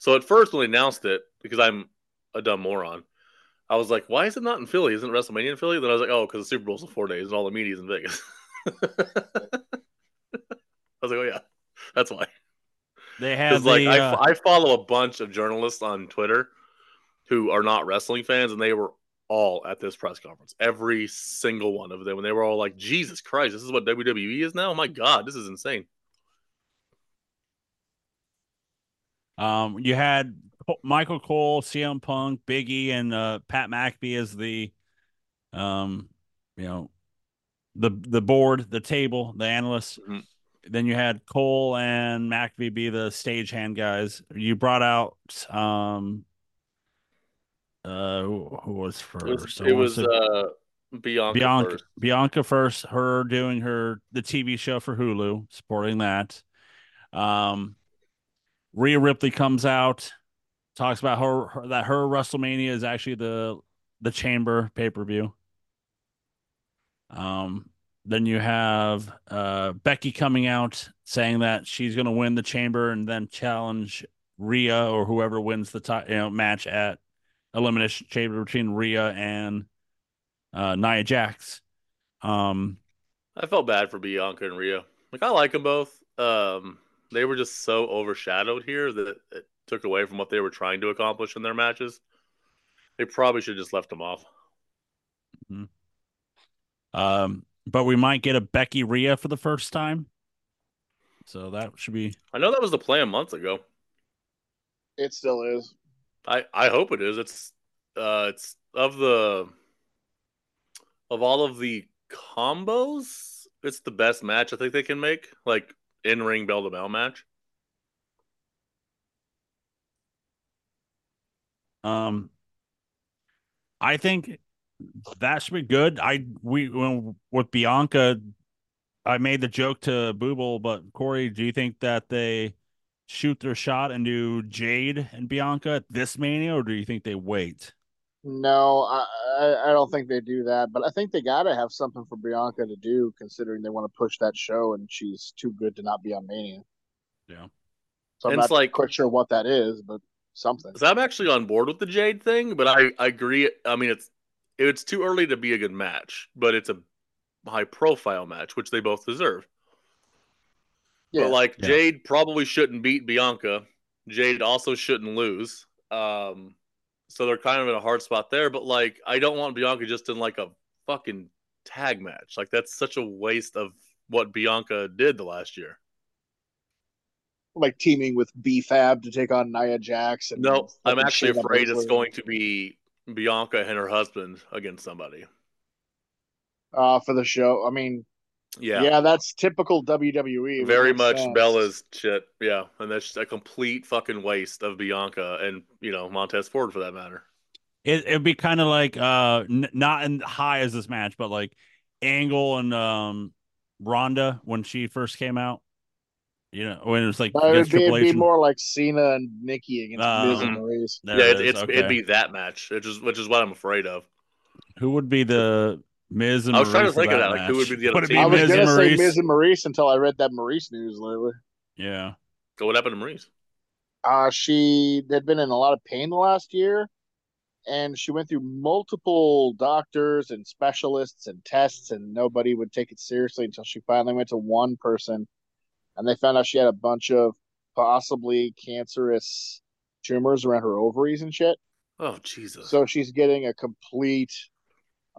So at first when they announced it, because I'm a dumb moron, I was like, why is it not in Philly? Isn't WrestleMania in Philly? Then I was like, oh, because the Super Bowl's in four days and all the media's in Vegas. I was like, oh, yeah, that's why. They have the, like I, uh... I follow a bunch of journalists on Twitter who are not wrestling fans, and they were all at this press conference. Every single one of them. And they were all like, Jesus Christ, this is what W W E is now? Oh, my God, this is insane. Um, you had Michael Cole, C M Punk, Big E, and uh, Pat McAfee as the, um, you know, the, the board, the table, the analysts. Mm-hmm. Then you had Cole and McAfee be the stagehand guys. You brought out um, uh, who, who was first? It was, it was uh, Bianca. Bianca first. Bianca first. Her doing her the T V show for Hulu, supporting that. Um, Rhea Ripley comes out, talks about her, her that her WrestleMania is actually the the Chamber pay per view. Um. Then you have uh, Becky coming out saying that she's going to win the Chamber and then challenge Rhea or whoever wins the top, you know, match at Elimination Chamber between Rhea and uh, Nia Jax. Um, I felt bad for Bianca and Rhea. Like, I like them both. Um, they were just so overshadowed here that it took away from what they were trying to accomplish in their matches. They probably should have just left them off. Mm-hmm. Um. But we might get a Becky Rhea for the first time. So that should be... I know that was the plan months ago. It still is. I, I hope it is. It's uh it's of the of all of the combos, it's the best match I think they can make. Like in-ring bell to bell match. Um I think that should be good. I we when, with Bianca, I made the joke to Booble, but Corey, do you think that they shoot their shot and do Jade and Bianca at this Mania, or do you think they wait? No, I, I, I don't think they do that. But I think they got to have something for Bianca to do, considering they want to push that show, and she's too good to not be on Mania. Yeah. So I'm and not it's like, quite sure what that is, but something. I'm actually on board with the Jade thing, but I, I agree. I mean, it's it's too early to be a good match, but it's a high-profile match, which they both deserve. Yeah. But, like, yeah. Jade probably shouldn't beat Bianca. Jade also shouldn't lose. Um, so they're kind of in a hard spot there. But, like, I don't want Bianca just in, like, a fucking tag match. Like, that's such a waste of what Bianca did the last year. Like, teaming with B-Fab to take on Nia Jax. And no, I'm actually afraid it's going to be Bianca and her husband against somebody. Uh, for the show. I mean... Yeah, yeah, that's typical W W E. Very much sense. Bella's shit, yeah, and that's just a complete fucking waste of Bianca and, you know, Montez Ford for that matter. It it'd be kind of like uh n- not in high as this match, but like Angle and um Ronda when she first came out. You know, when it was like no, it'd, be, it'd be more like Cena and Nikki against uh, Miz and Maurice. Yeah, it, it's okay. It'd be that match, which is which is what I'm afraid of. Who would be the Miz and I was Maurice trying to think of that. Like, who would be the other team? I was going to say Miz and Maurice until I read that Maurice news lately. Yeah. So what happened to Maurice? Uh, she had been in a lot of pain the last year, and she went through multiple doctors and specialists and tests, and nobody would take it seriously until she finally went to one person, and they found out she had a bunch of possibly cancerous tumors around her ovaries and shit. Oh, Jesus. So she's getting a complete...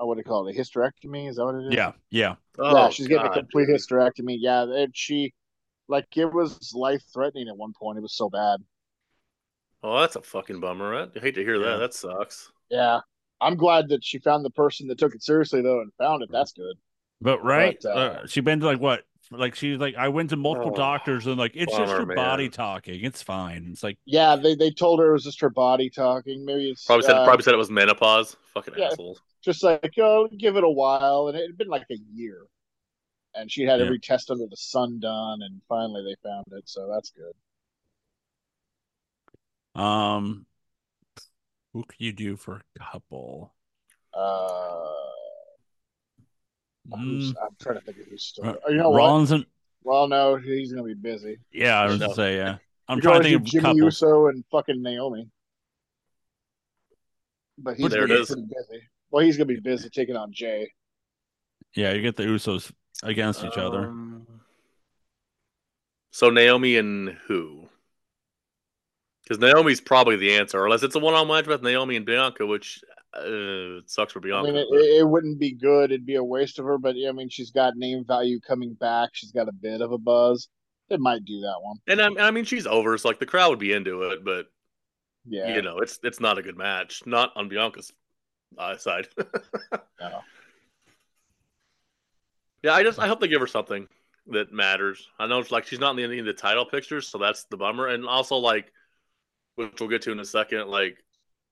Oh, what do you call it? A hysterectomy? Is that what it is? Yeah, yeah. Oh, yeah, she's God, getting a complete dude. hysterectomy. Yeah, and she, like, it was life-threatening at one point. It was so bad. Oh, that's a fucking bummer. Right? I hate to hear yeah. that. That sucks. Yeah. I'm glad that she found the person that took it seriously, though, and found it. That's good. But, right? But, uh, uh, she's been to, like, what? Like, she's like, I went to multiple oh, doctors, and, like, it's bummer, just her man. body talking. It's fine. It's like... Yeah, they, they told her it was just her body talking. Maybe it's... Probably said, uh, probably said it was menopause. Fucking yeah. assholes. Just like, oh, give it a while. And it had been like a year. And she had yeah. every test under the sun done. And finally they found it. So that's good. Um, Who could you do for a couple? Uh, mm. I'm trying to think of who's still. You know Rollins what? And... Well, no, he's going to be busy. Yeah, I was going to say, yeah. I'm You're trying to think of Jimmy couple. Uso and fucking Naomi. But he's there it is. busy. Well, he's going to be busy taking on Jay. Yeah, you get the Usos against each um, other. So Naomi and who? Because Naomi's probably the answer, unless it's a one-on-one match with Naomi and Bianca, which uh, sucks for Bianca. I mean, it, it wouldn't be good. It'd be a waste of her, but, I mean, she's got name value coming back. She's got a bit of a buzz. It might do that one. And, I, I mean, she's over, so, like, the crowd would be into it, but, yeah, you know, it's it's not a good match. Not on Bianca's Uh, side. no. Yeah, I just I hope they give her something that matters. I know it's like she's not in any of the title pictures, so that's the bummer. And also, like, which we'll get to in a second, like,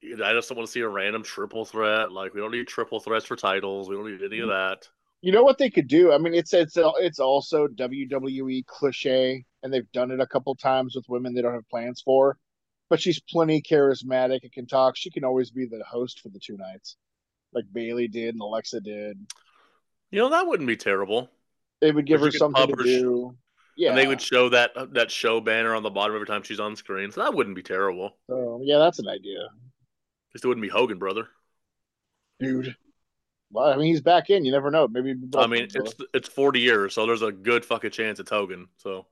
I just don't want to see a random triple threat. Like, we don't need triple threats for titles. We don't need any of that. You know what they could do? I mean, it's it's it's also W W E cliche, and they've done it a couple times with women they don't have plans for. But she's plenty charismatic and can talk. She can always be the host for the two nights, like Bailey did and Alexa did. You know, that wouldn't be terrible. They would give her something to do. Yeah, and they would show that that show banner on the bottom every time she's on screen. So that wouldn't be terrible. Oh, yeah, that's an idea. At least it wouldn't be Hogan, brother. Dude, well, I mean, he's back in. You never know. Maybe. I mean, it's it's forty years, so there's a good fucking chance it's Hogan. So.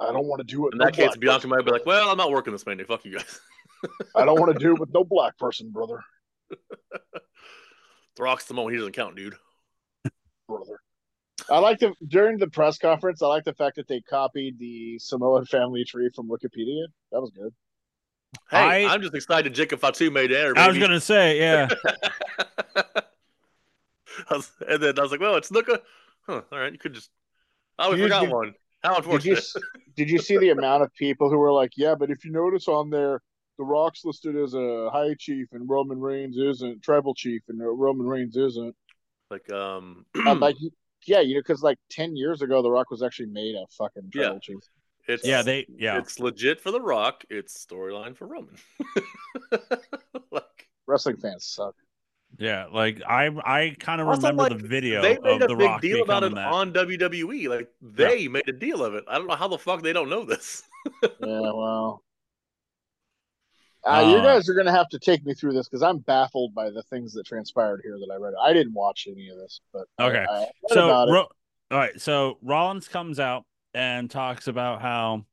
I don't want to do it. In no that case, Bianca might be like, well, I'm not working this Monday. Fuck you guys. I don't want to do it with no black person, brother. The Rock's the moment he doesn't count, dude. Brother. I like to, during the press conference, I like the fact that they copied the Samoan family tree from Wikipedia. That was good. Hey, I, I'm just excited Jacob Fatu made air. Baby. I was going to say, yeah. I was, and then I was like, well, it's Nuka. Huh, all right, you could just, oh, we forgot one. How unfortunate. Did you, did you see the amount of people who were like, yeah, but if you notice on there, The Rock's listed as a high chief and Roman Reigns isn't, tribal chief and Roman Reigns isn't. Like, um, I'm like, yeah, you know, because like ten years ago, The Rock was actually made a fucking tribal yeah. chief. It's, yeah, they, yeah. It's legit for The Rock, it's storyline for Roman. Like, wrestling fans suck. Yeah, like I I kind of remember like, the video they made of a the big Rock deal about it that. on W W E. Like they yeah. made a deal of it. I don't know how the fuck they don't know this. yeah, well, uh, uh, you guys are gonna have to take me through this because I'm baffled by the things that transpired here that I read. I didn't watch any of this, but okay. I, I read so, about it. Ro- all right, so Rollins comes out and talks about how,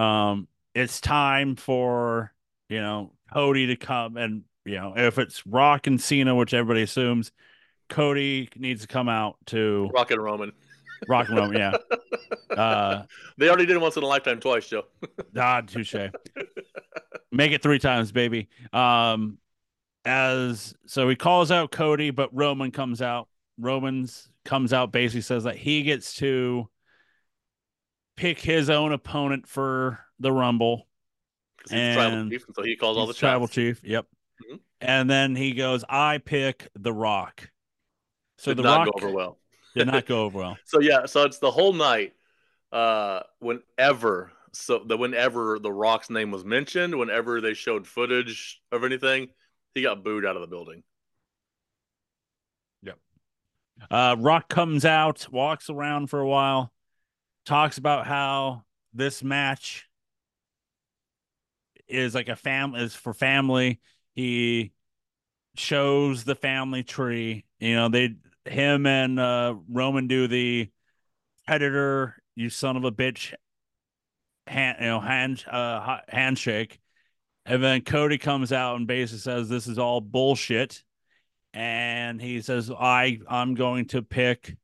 um, it's time for you know Cody to come and. You know, if it's Rock and Cena, which everybody assumes, Cody needs to come out to Rock and Roman. Rock and Roman, yeah. Uh, they already did it once in a lifetime twice, Joe. ah, touche. Make it three times, baby. Um, as so he calls out Cody, but Roman comes out. Roman's comes out, basically says that he gets to pick his own opponent for the Rumble. He's and the tribal chief, and so he calls all the tribal shots. chief. Yep. And then he goes, I pick The Rock. So did The not Rock go over well. did not go over well. So, yeah, so it's the whole night uh, whenever so the, whenever The Rock's name was mentioned, whenever they showed footage of anything, he got booed out of the building. Yep. Uh, Rock comes out, walks around for a while, talks about how this match is like a fam- is for family. He shows the family tree. You know, they, him and uh, Roman do the Predator, you son of a bitch, hand, you know, hand, uh, handshake. And then Cody comes out and basically says, this is all bullshit. And he says, I, I'm going to pick,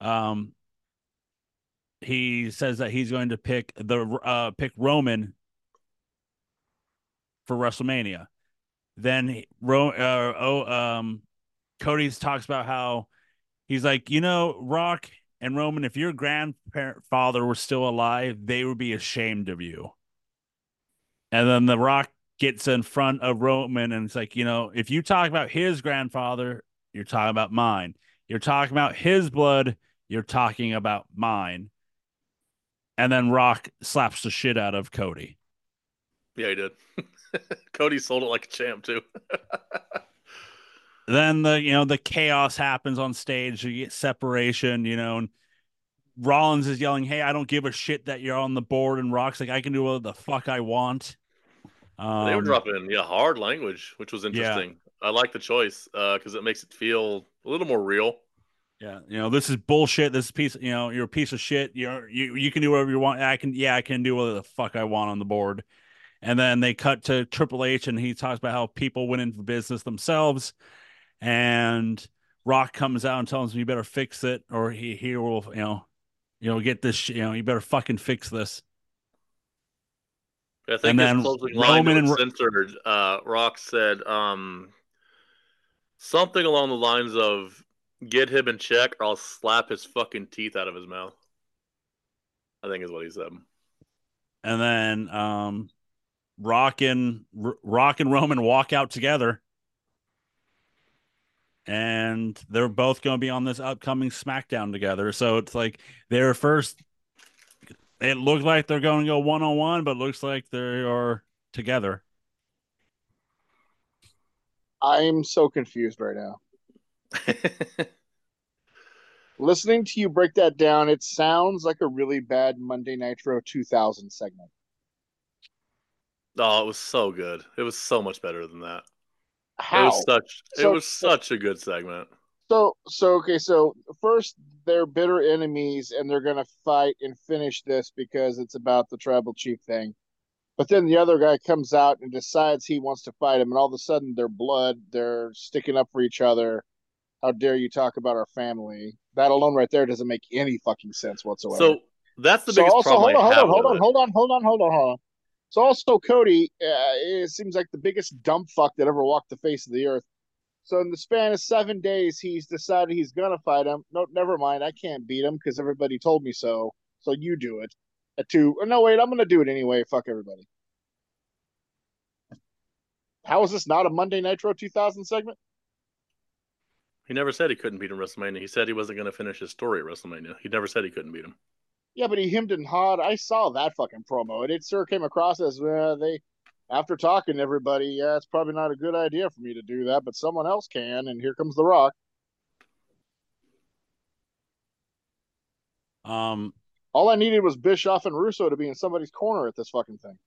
um, he says that he's going to pick the, uh, pick Roman for WrestleMania. Then Ro- uh, oh, um, Cody talks about how he's like, you know, Rock and Roman, if your grandfather were still alive, they would be ashamed of you. And then The Rock gets in front of Roman and it's like, you know, if you talk about his grandfather, you're talking about mine. You're talking about his blood, you're talking about mine. And then Rock slaps the shit out of Cody. Yeah, he did. Cody sold it like a champ too. Then the you know the chaos happens on stage. You get separation, you know, and Rollins is yelling, "Hey, I don't give a shit that you're on the board." And Rock's like, "I can do what the fuck I want." Um, they were dropping yeah hard language, which was interesting. Yeah. I like the choice because uh, it makes it feel a little more real. Yeah, you know, this is bullshit. This piece, you know, you're a piece of shit. You're you you can do whatever you want. I can yeah I can do what the fuck I want on the board. And then they cut to Triple H, and he talks about how people went into business themselves. And Rock comes out and tells him, "You better fix it, or he he will, you know, you know, get this, you know, you better fucking fix this." I think his closing line was censored. Uh, Rock said um, something along the lines of, "Get him in check, or I'll slap his fucking teeth out of his mouth." I think is what he said. And then. Um, Rock and Rock and Roman walk out together, and they're both going to be on this upcoming SmackDown together. So it's like they're first. It looked like they're going to go one on one, but it looks like they are together. I'm so confused right now. Listening to you break that down, it sounds like a really bad Monday Nitro two thousand segment. Oh, it was so good. It was so much better than that. How? It was such so, it was such a good segment. So so okay, so first they're bitter enemies and they're gonna fight and finish this because it's about the tribal chief thing. But then the other guy comes out and decides he wants to fight him, and all of a sudden they're blood, they're sticking up for each other. How dare you talk about our family? That alone right there doesn't make any fucking sense whatsoever. So that's the biggest so also, problem. Hold on, I have hold on, hold on, hold on, hold on, hold on, hold on. So also Cody, uh, it seems like the biggest dumb fuck that ever walked the face of the earth. So in the span of seven days, he's decided he's gonna fight him. No, never mind. I can't beat him because everybody told me so. So you do it. At two. Oh, no, wait. I'm gonna do it anyway. Fuck everybody. How is this not a Monday Nitro two thousand segment? He never said he couldn't beat him at WrestleMania. He said he wasn't gonna finish his story at WrestleMania. He never said he couldn't beat him. Yeah, but he hemmed and hawed. I saw that fucking promo, and it sure came across as uh, they after talking to everybody, yeah, it's probably not a good idea for me to do that, but someone else can, and here comes The Rock. Um, all I needed was Bischoff and Russo to be in somebody's corner at this fucking thing.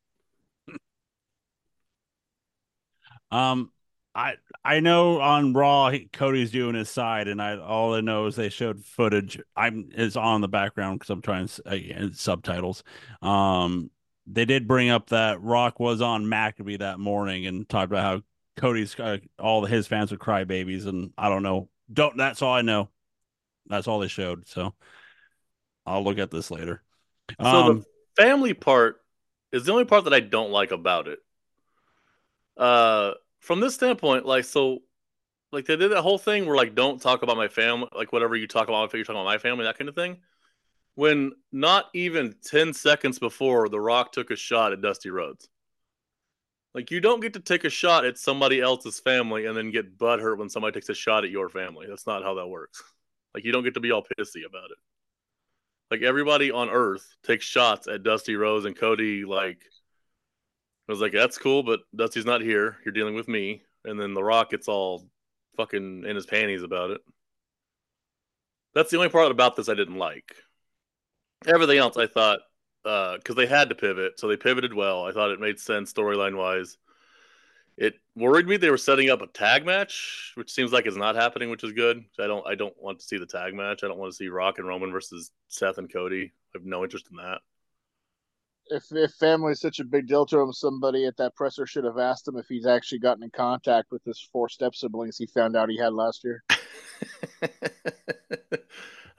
Um, I I know on Raw he, Cody's doing his side, and I all I know is they showed footage. I'm it's on the background because I'm trying uh, subtitles. Um, they did bring up that Rock was on McAfee that morning and talked about how Cody's uh, all his fans are crybabies, and I don't know. Don't that's all I know. That's all they showed. So I'll look at this later. Um, so the family part is the only part that I don't like about it. Uh, from this standpoint, like, so, like, they did that whole thing where, like, don't talk about my family, like, whatever you talk about, you're talking about my family, that kind of thing. When not even ten seconds before, The Rock took a shot at Dusty Rhodes. Like, you don't get to take a shot at somebody else's family and then get butthurt when somebody takes a shot at your family. That's not how that works. Like, you don't get to be all pissy about it. Like, everybody on Earth takes shots at Dusty Rhodes, and Cody, like, I was like, that's cool, but Dusty's not here. You're dealing with me. And then The Rock gets all fucking in his panties about it. That's the only part about this I didn't like. Everything else I thought, because uh, they had to pivot, so they pivoted well. I thought it made sense storyline-wise. It worried me they were setting up a tag match, which seems like it's not happening, which is good. I don't I don't want to see the tag match. I don't want to see Rock and Roman versus Seth and Cody. I have no interest in that. If if family is such a big deal to him, somebody at that presser should have asked him if he's actually gotten in contact with his four step siblings he found out he had last year.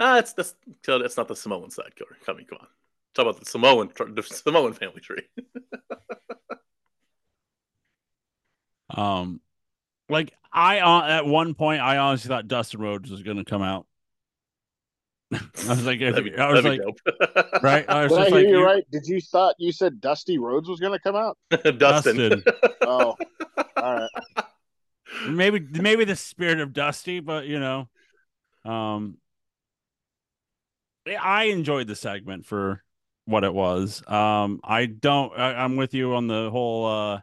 ah, it's that's that's not the Samoan side, Cody. I mean, come on, talk about the Samoan the Samoan family tree. um, like I uh, at one point I honestly thought Dustin Rhodes was going to come out. I was like, I, be, I was like, right? I was Did just I hear like, you right? Did you thought you said Dusty Rhodes was going to come out? Dustin. Dustin. Oh, all right. Maybe, maybe the spirit of Dusty, but you know, um, I enjoyed the segment for what it was. Um, I don't. I, I'm with you on the whole. Uh,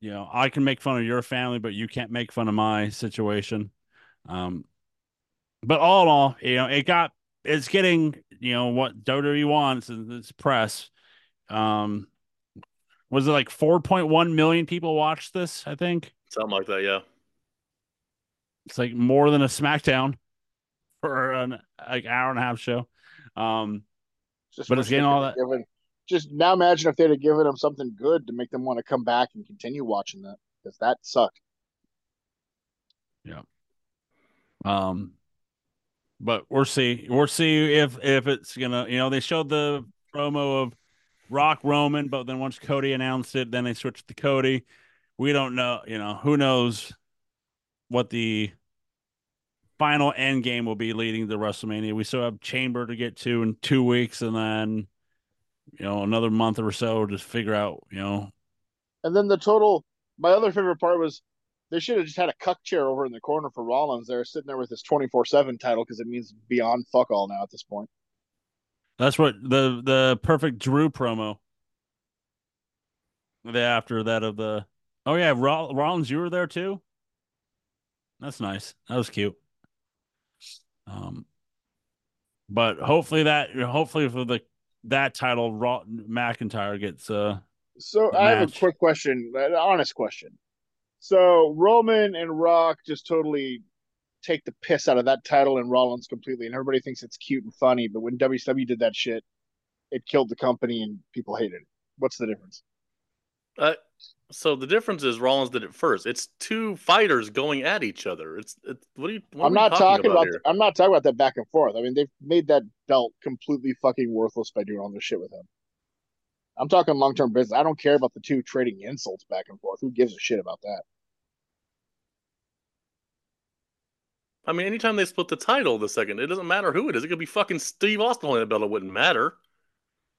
you know, I can make fun of your family, but you can't make fun of my situation. Um. But all in all, you know, it got it's getting, you know, what W W E wants and its press. Um, was it like four point one million people watched this? I think something like that. Yeah, it's like more than a SmackDown for an like hour and a half show. Um, just but it's getting all that. Given, just now, imagine if they'd have given them something good to make them want to come back and continue watching that, because that sucked. Yeah. Um. But we'll see. We'll see if if it's gonna. You know, they showed the promo of Rock Roman, but then once Cody announced it, then they switched to Cody. We don't know. You know, who knows what the final end game will be leading to WrestleMania. We still have Chamber to get to in two weeks, and then you know another month or so to figure out. You know, and then the total. My other favorite part was, they should have just had a cuck chair over in the corner for Rollins there, sitting there with his twenty-four seven title, because it means beyond fuck all now at this point. That's what the the perfect Drew promo. The after that of the oh yeah, Roll, Rollins, you were there too. That's nice. That was cute. Um, but hopefully that hopefully for the that title, Raw, McIntyre gets uh. So I match. have a quick question, an honest question. So Roman and Rock just totally take the piss out of that title and Rollins completely, and everybody thinks it's cute and funny. But when W C W did that shit, it killed the company and people hated it. What's the difference? Uh, so the difference is Rollins did it first. It's two fighters going at each other. It's, it's what are you? What I'm are not you talking, talking about. about I'm not talking about that back and forth. I mean, they've made that belt completely fucking worthless by doing all this shit with him. I'm talking long-term business. I don't care about the two trading insults back and forth. Who gives a shit about that? I mean, anytime they split the title the second, it doesn't matter who it is. It could be fucking Steve Austin in the belt. It wouldn't matter.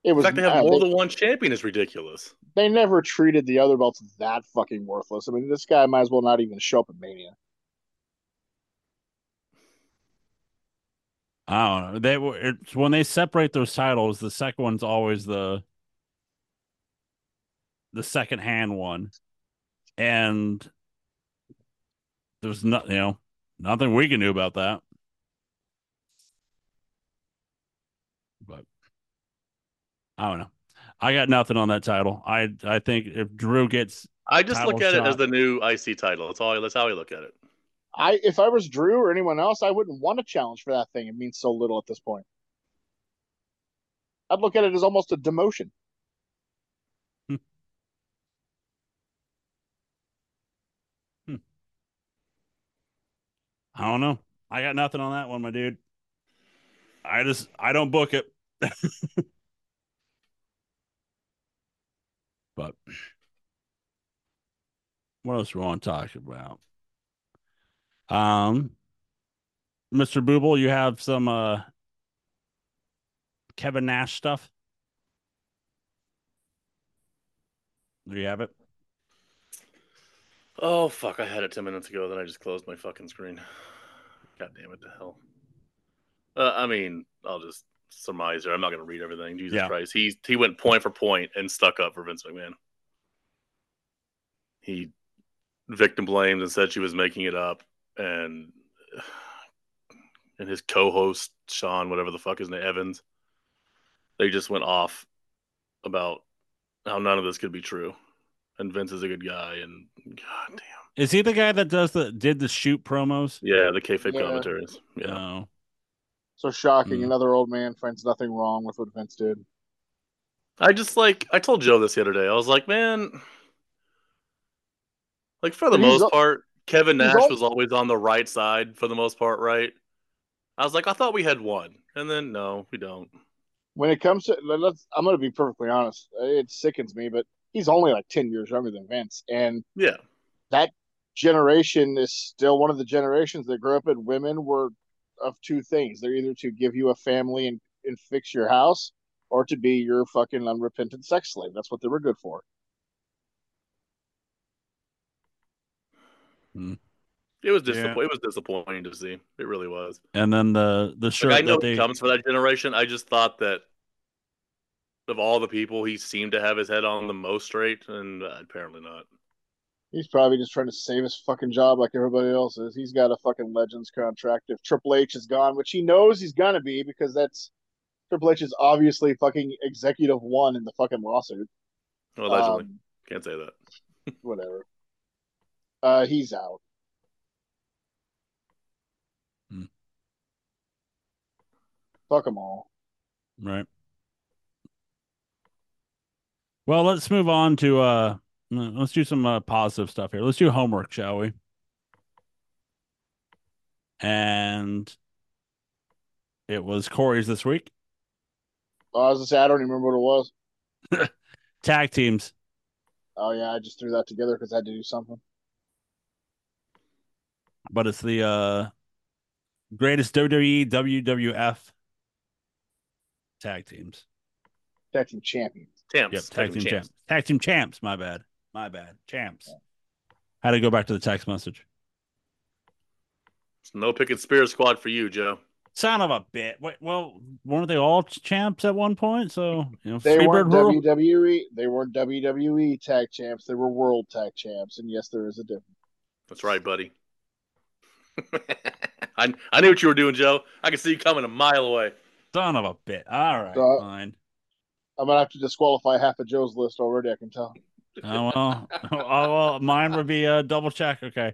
It was, in fact, they have more than one champion is ridiculous. They never treated the other belts that fucking worthless. I mean, this guy might as well not even show up at Mania. I don't know. They were, it's, when they separate those titles, the second one's always the the second hand one, and there's nothing, you know, nothing we can do about that. But I don't know. I got nothing on that title. I I think if Drew gets, I just look at shot, it as the new I C title. That's all. That's how I look at it. I if I was Drew or anyone else, I wouldn't want to challenge for that thing. It means so little at this point. I'd look at it as almost a demotion. Hmm. Hmm. I don't know. I got nothing on that one, my dude. I just I don't book it. But what else we want to talk about? Um, Mister Booble, you have some uh, Kevin Nash stuff? Do you have it? Oh, fuck. I had it ten minutes ago. Then I just closed my fucking screen. God damn it to hell. Uh, I mean, I'll just surmise here. I'm not going to read everything. Jesus yeah. Christ. He he went point for point and stuck up for Vince McMahon. He victim blamed and said she was making it up. And and his co-host, Sean, whatever the fuck his name, Evans, they just went off about how none of this could be true. And Vince is a good guy. And God damn. Is he the guy that does the did the shoot promos? Yeah, the kayfabe yeah. commentaries. Yeah. No. So shocking. Mm. Another old man finds nothing wrong with what Vince did. I just like, I told Joe this the other day. I was like, man, like for the and most part, Kevin Nash old. was always on the right side for the most part, right? I was like, I thought we had one. And then, no, we don't. When it comes to, let's, I'm going to be perfectly honest. It sickens me, but he's only like ten years younger than Vince. And yeah, that generation is still one of the generations that grew up in women were of two things. They're either to give you a family and, and fix your house or to be your fucking unrepentant sex slave. That's what they were good for. Hmm. It was disappointing. Yeah. It was disappointing to see. It really was. And then the, the shirt like, I know that they... it comes for that generation. I just thought that of all the people, he seemed to have his head on the most straight, and uh, apparently not. He's probably just trying to save his fucking job like everybody else is. He's got a fucking Legends contract. If Triple H is gone, which he knows he's going to be, because that's Triple H is obviously fucking executive one in the fucking lawsuit. Well, allegedly. Um, can't say that. Whatever. Uh, he's out. Hmm. Fuck them all. Right. Well, let's move on to... Uh... Let's do some uh, positive stuff here. Let's do homework, shall we? And it was Corey's this week. Oh, I was gonna say, I don't even remember what it was. Tag teams. Oh, yeah. I just threw that together because I had to do something. But it's the uh, greatest W W E W W F tag teams. Tag team champions. Champs. Yep, tag, tag team, team champs. champs. Tag team champs. My bad. My bad. Champs. Yeah. How to go back to the text message? It's no picket spear squad for you, Joe. Son of a bitch. Wait, well, weren't they all champs at one point? So you know, they weren't World. W W E. They weren't W W E tag champs. They were world tag champs. And yes, there is a difference. That's right, buddy. I I knew what you were doing, Joe. I could see you coming a mile away. Son of a bitch. All right, so, fine. I'm gonna have to disqualify half of Joe's list already. I can tell. Oh well, oh well. Mine would be a uh, double check. Okay.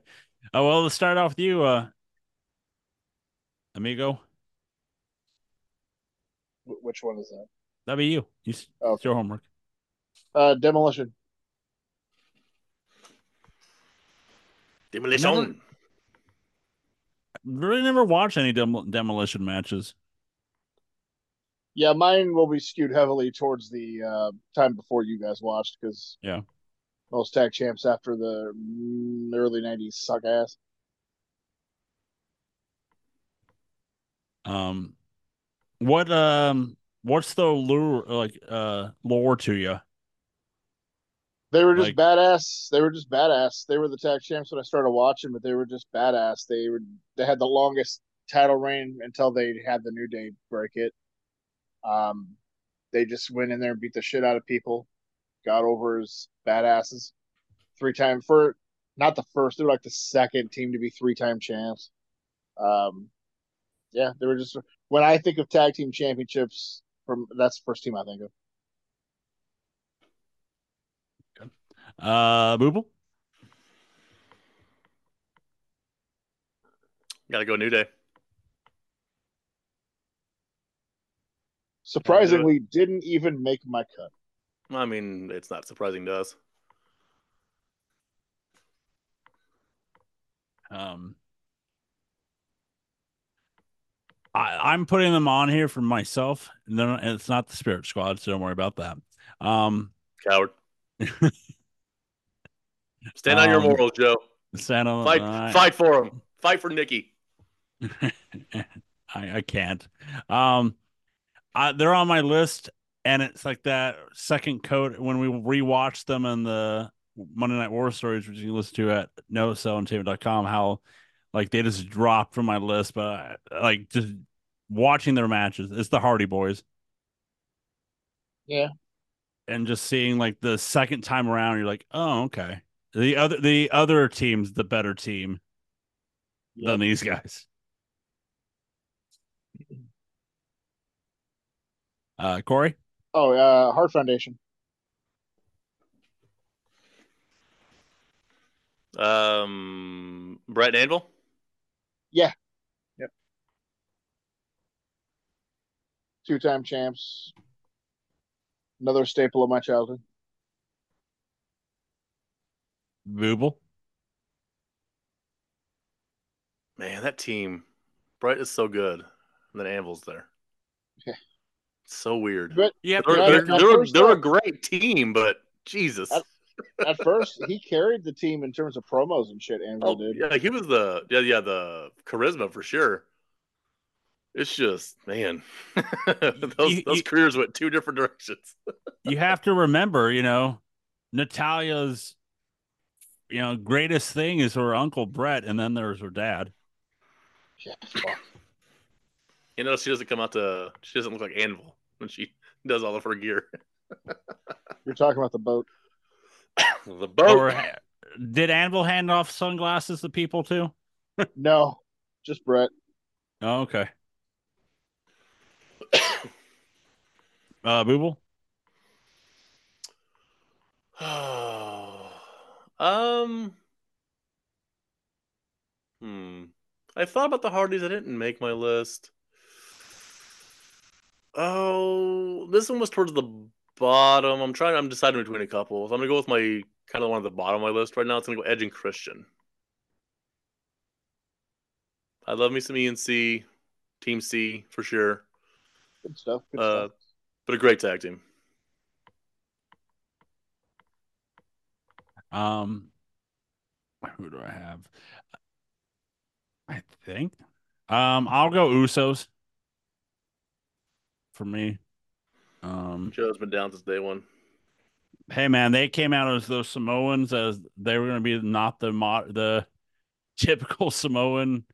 Oh well. Let's start off with you, uh, amigo. W- which one is that? That'd be you. You. Oh, it's your homework. Uh, demolition. Demolition. I never, really never watched any dem- demolition matches. Yeah, mine will be skewed heavily towards the uh, time before you guys watched, because yeah, most tag champs after the early nineties suck ass. Um, what um, what's the lure like uh lore to you? They were just like... badass. They were just badass. They were the tag champs when I started watching, but they were just badass. They were they had the longest title reign until they had the New Day break it. Um, they just went in there and beat the shit out of people. got over as badasses. Three-time for not the first, they were like the second team to be three-time champs. Um, yeah, they were just when I think of tag team championships, from that's the first team I think of. Good. Uh, Booble? Gotta go New Day. Surprisingly, didn't even make my cut. I mean, it's not surprising to us. Um, I, I'm putting them on here for myself. And then it's not the Spirit Squad, so don't worry about that. Um, Coward. Stand on um, your morals, Joe. Stand on, fight, uh, fight for them. Fight for Nikki. I, I can't. Um, I, they're on my list, and it's like that second coat when we rewatched them in the Monday Night War Stories, which you can listen to at no sell entertainment dot com, how like they just dropped from my list, but I, like just watching their matches, it's the Hardy Boys. Yeah. And just seeing like the second time around, you're like, oh, okay. The other the other team's the better team yep. than these guys. Uh, Corey? Oh, uh, Heart Foundation. Um, Brett and Anvil? Yeah. Yep. Two-time champs. Another staple of my childhood. Booble? Man, that team. Brett is so good. And then Anvil's there. Yeah. So weird. But, yeah, they're, yeah, they're, they're, they're a great team, but Jesus. At, at first, he carried the team in terms of promos and shit. Anvil oh, did. Yeah, he was the yeah yeah the charisma for sure. It's just man, those you, those you, careers went two different directions. You have to remember, you know, Natalia's you know greatest thing is her uncle Brett, and then there's her dad. Yeah. You know, she doesn't come out to, she doesn't look like Anvil when she does all of her gear. You're talking about the boat. The boat. Or, did Anvil hand off sunglasses to people too? No, just Brett. Oh, okay. uh, Booble? um, hmm. I thought about the Hardys. I didn't make my list. Oh, this one was towards the bottom. I'm trying. I'm deciding between a couple. So I'm gonna go with my kind of one at the bottom of my list right now. It's gonna go Edge and Christian. I love me some E N C, Team C for sure. Good stuff. Good uh, stuff. But a great tag team. Um, who do I have? I think. Um, I'll go Usos. For me, um, Joe's been down since day one. Hey man, they came out as those Samoans as they were going to be not the mod, the typical Samoan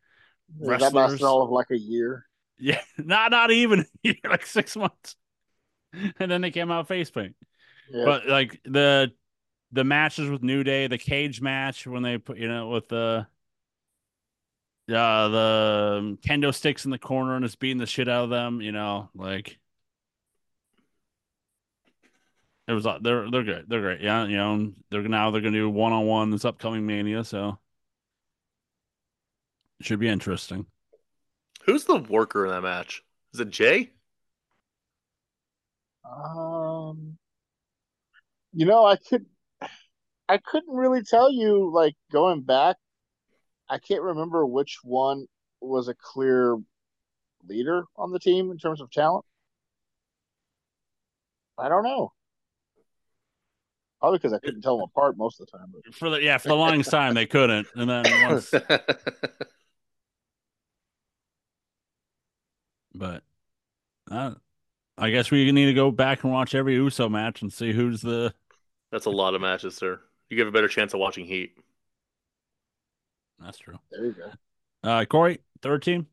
wrestlers. That lasted all of like a year. Yeah, not not even like six months, and then they came out face paint. Yeah. But like the the matches with New Day, the cage match when they put you know with the Uh, the kendo sticks in the corner and it's beating the shit out of them, you know, like it was. They're they're good. They're great. Yeah, you know, they're now they're gonna do one on one this upcoming Mania, so it should be interesting. Who's the worker in that match? Is it Jay? Um, you know, I could, I couldn't really tell you. Like going back. I can't remember which one was a clear leader on the team in terms of talent. I don't know. Probably because I couldn't tell them apart most of the time. But... For the, yeah, for the longest time, they couldn't. And then once... But uh, I guess we need to go back and watch every Uso match and see who's the... That's a lot of matches, sir. You give a better chance of watching Heat. That's true. There you go. Uh, Corey, third team?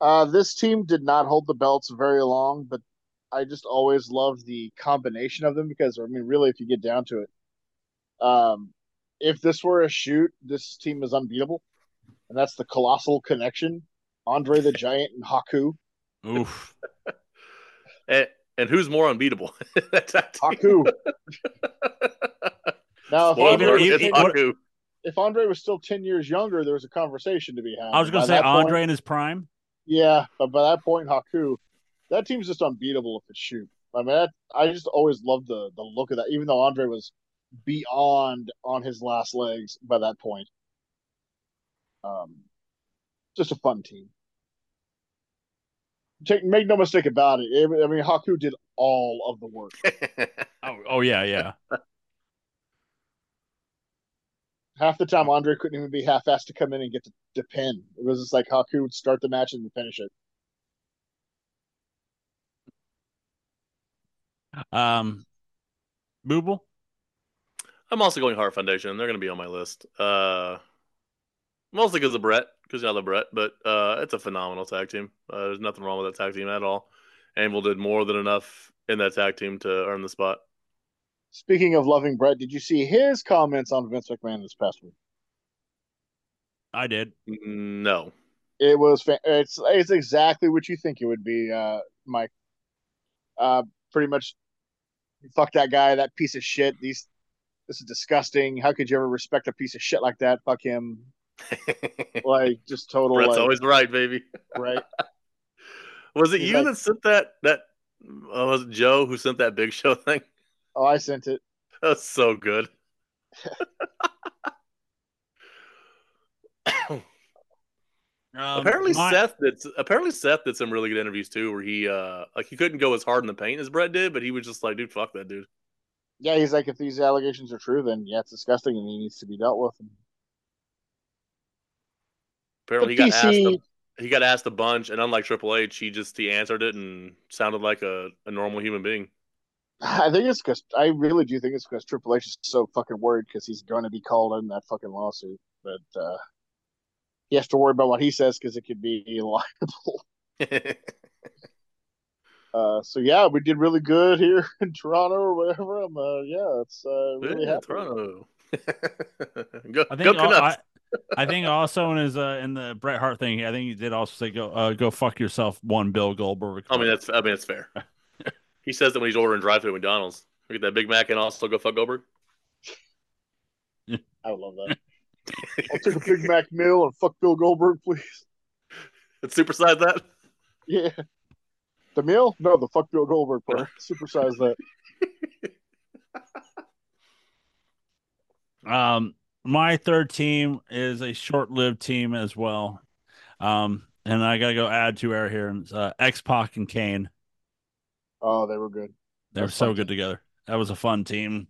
Uh, this team did not hold the belts very long, but I just always loved the combination of them because, I mean, really, if you get down to it, um, if this were a shoot, this team is unbeatable, and that's the Colossal Connection, Andre the Giant and Haku. Oof. and, and who's more unbeatable? That's Haku. Now, if, well, Andre, you, you, Haku. If Andre was still ten years younger, there was a conversation to be had. I was going to say Andre point, in his prime. Yeah, but by that point, Haku. That team's just unbeatable if it's shoot. I mean, that, I just always loved the the look of that, even though Andre was beyond on his last legs by that point. Um, just a fun team. Take, make no mistake about it. I mean, Haku did all of the work. oh, oh, yeah, yeah. Half the time, Andre couldn't even be half-assed to come in and get the, the pin. It was just like Haku would start the match and finish it. Um, Booble? I'm also going Heart Foundation. They're going to be on my list. Uh, mostly because of Brett, because I love Brett, but uh, it's a phenomenal tag team. Uh, there's nothing wrong with that tag team at all. Anvil did more than enough in that tag team to earn the spot. Speaking of loving Brett, did you see his comments on Vince McMahon this past week? I did. No. It was fa- it's it's exactly what you think it would be, uh, Mike. Uh, pretty much, fuck that guy, that piece of shit. These, this is disgusting. How could you ever respect a piece of shit like that? Fuck him. Like, just total. Brett's like, always right, baby. Right. Was it He's you like, that sent that? That uh, was it Joe who sent that Big Show thing? Oh, I sent it. That's so good. um, apparently, my... Seth did. Apparently, Seth did some really good interviews too, where he uh, like he couldn't go as hard in the paint as Brett did, but he was just like, "Dude, fuck that dude." Yeah, he's like, if these allegations are true, then yeah, it's disgusting, and he needs to be dealt with. And... apparently, but he got P C... asked. A, he got asked a bunch, and unlike Triple H, he just he answered it and sounded like a, a normal human being. I think it's because I really do think it's because Triple H is so fucking worried because he's going to be called in that fucking lawsuit, but uh, he has to worry about what he says because it could be liable. uh, so yeah, we did really good here in Toronto or whatever. I'm, uh, yeah, it's uh, really yeah, happy. Toronto. Go, I think. Go all, I, I think also in his uh, in the Bret Hart thing, I think he did also say go uh, go fuck yourself, one Bill Goldberg. I mean that's I mean that's fair. He says that when he's ordering drive-thru at McDonald's. Look at that Big Mac and also go fuck Goldberg. I would love that. I'll take a Big Mac meal and fuck Bill Goldberg, please. And supersize that? Yeah. The meal? No, the fuck Bill Goldberg part. Supersize that. Um, my third team is a short-lived team as well. Um, and I got to go add two air here. Uh, X-Pac and Kane. Oh, they were good. They were so good together. That was a fun team.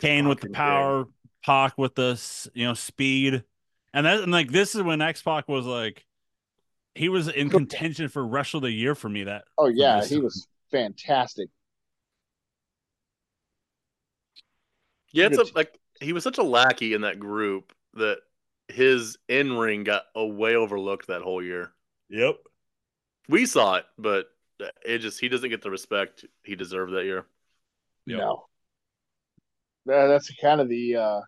Kane with the power, Pac with the you know speed, and that and like this is when X-Pac was like, he was in contention for Wrestler of the Year for me. That oh yeah, he was fantastic. Yeah, it's a, like he was such a lackey in that group that his in ring got way overlooked that whole year. Yep, we saw it, but. It just he doesn't get the respect he deserved that year. Yep. No, that's kind of the uh,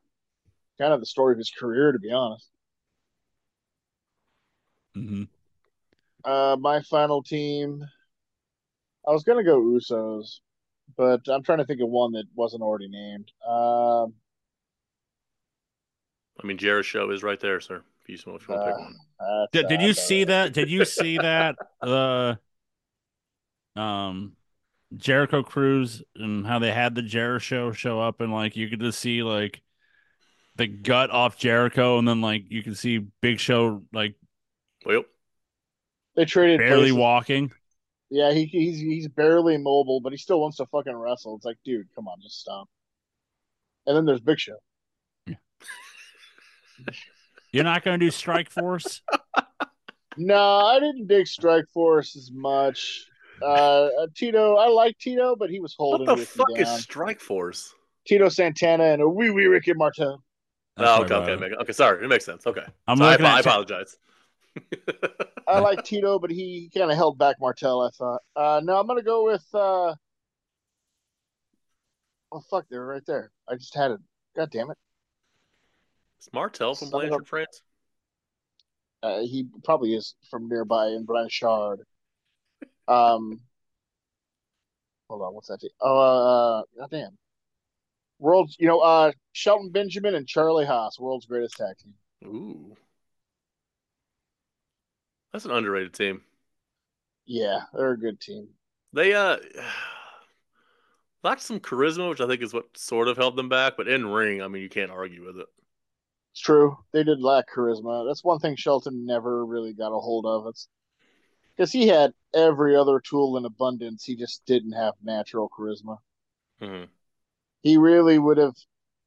kind of the story of his career, to be honest. Mm-hmm. Uh, my final team, I was gonna go Usos, but I'm trying to think of one that wasn't already named. Um, I mean, Jarrett's show is right there, sir. If you, if you want to pick uh, one, did, did you see that? Did you see that? Uh. Um, Jericho Cruz and how they had the Jericho show show up, and like you could just see like the gut off Jericho, and then like you could see Big Show like, well, they traded barely places. Walking. Yeah, he, he's he's barely mobile, but he still wants to fucking wrestle. It's like, dude, come on, just stop. And then there's Big Show. Yeah. You're not going to do Strike Force? No, I didn't dig Strike Force as much. Uh, Tito, I like Tito, but he was holding. What the Ricky fuck down. Is Strike Force? Tito Santana and a wee wee Ricky Martel. Oh, okay, okay, okay, okay. Sorry, it makes sense. Okay, I'm so I, I apologize. I like Tito, but he, he kind of held back Martel, I thought. Uh, no, I'm going to go with... Uh... Oh, fuck, they were right there. I just had it. God damn it. Is Martel from Some Blanchard, France? Uh, he probably is from nearby in Blanchard. Um, hold on, what's that? Oh, uh, goddamn. World's, you know, uh, Shelton Benjamin and Charlie Haas, world's greatest tag team. Ooh. That's an underrated team. Yeah, they're a good team. They uh, lacked some charisma, which I think is what sort of held them back, but in ring, I mean, you can't argue with it. It's true. They did lack charisma. That's one thing Shelton never really got a hold of. It's because he had every other tool in abundance. He just didn't have natural charisma. Mm-hmm. He really would have.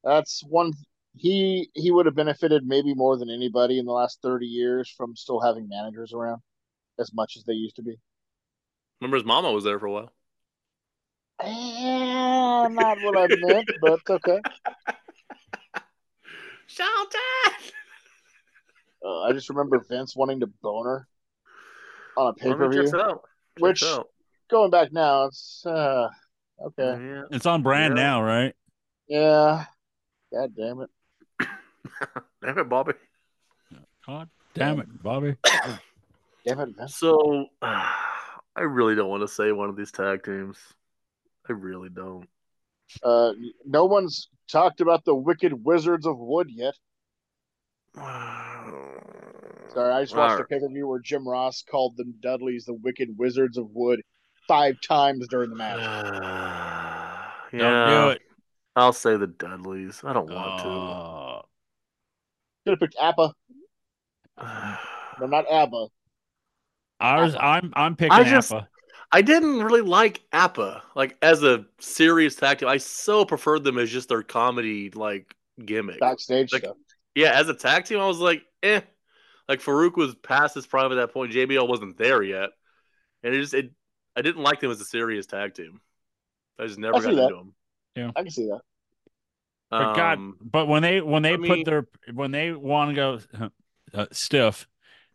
That's one. He he would have benefited maybe more than anybody in the last thirty years from still having managers around as much as they used to be. Remember, his mama was there for a while. Eh, not what I meant, but okay. Shelton. Uh, I just remember Vince wanting to bone her on a pay-per-view, which out. Going back now, it's uh, okay. Yeah. It's on brand yeah. now, right? Yeah. God damn it! Damn it, Bobby! God damn it, Bobby! Damn it, man. So uh, I really don't want to say one of these tag teams. I really don't. Uh, no one's talked about the Wicked Wizards of Wood yet. Sorry, I just watched right. a pay-per-view where Jim Ross called them Dudleys the Wicked Wizards of Wood five times during the match. Uh, don't yeah. do it. I'll say the Dudleys. I don't want uh, to. Should have picked Appa. No, not Abba. I was, Appa. I'm I'm picking I just, Appa. I didn't really like Appa like as a serious tag team. I so preferred them as just their comedy like gimmick. Backstage like, stuff. Yeah, as a tag team, I was like, eh. Like Farouk was past his prime at that point. J B L wasn't there yet, and it just it. I didn't like them as a serious tag team. I just never I got into that. them. Yeah, I can see that. But um, God, but when they when they put me, their when they want to go uh, stiff,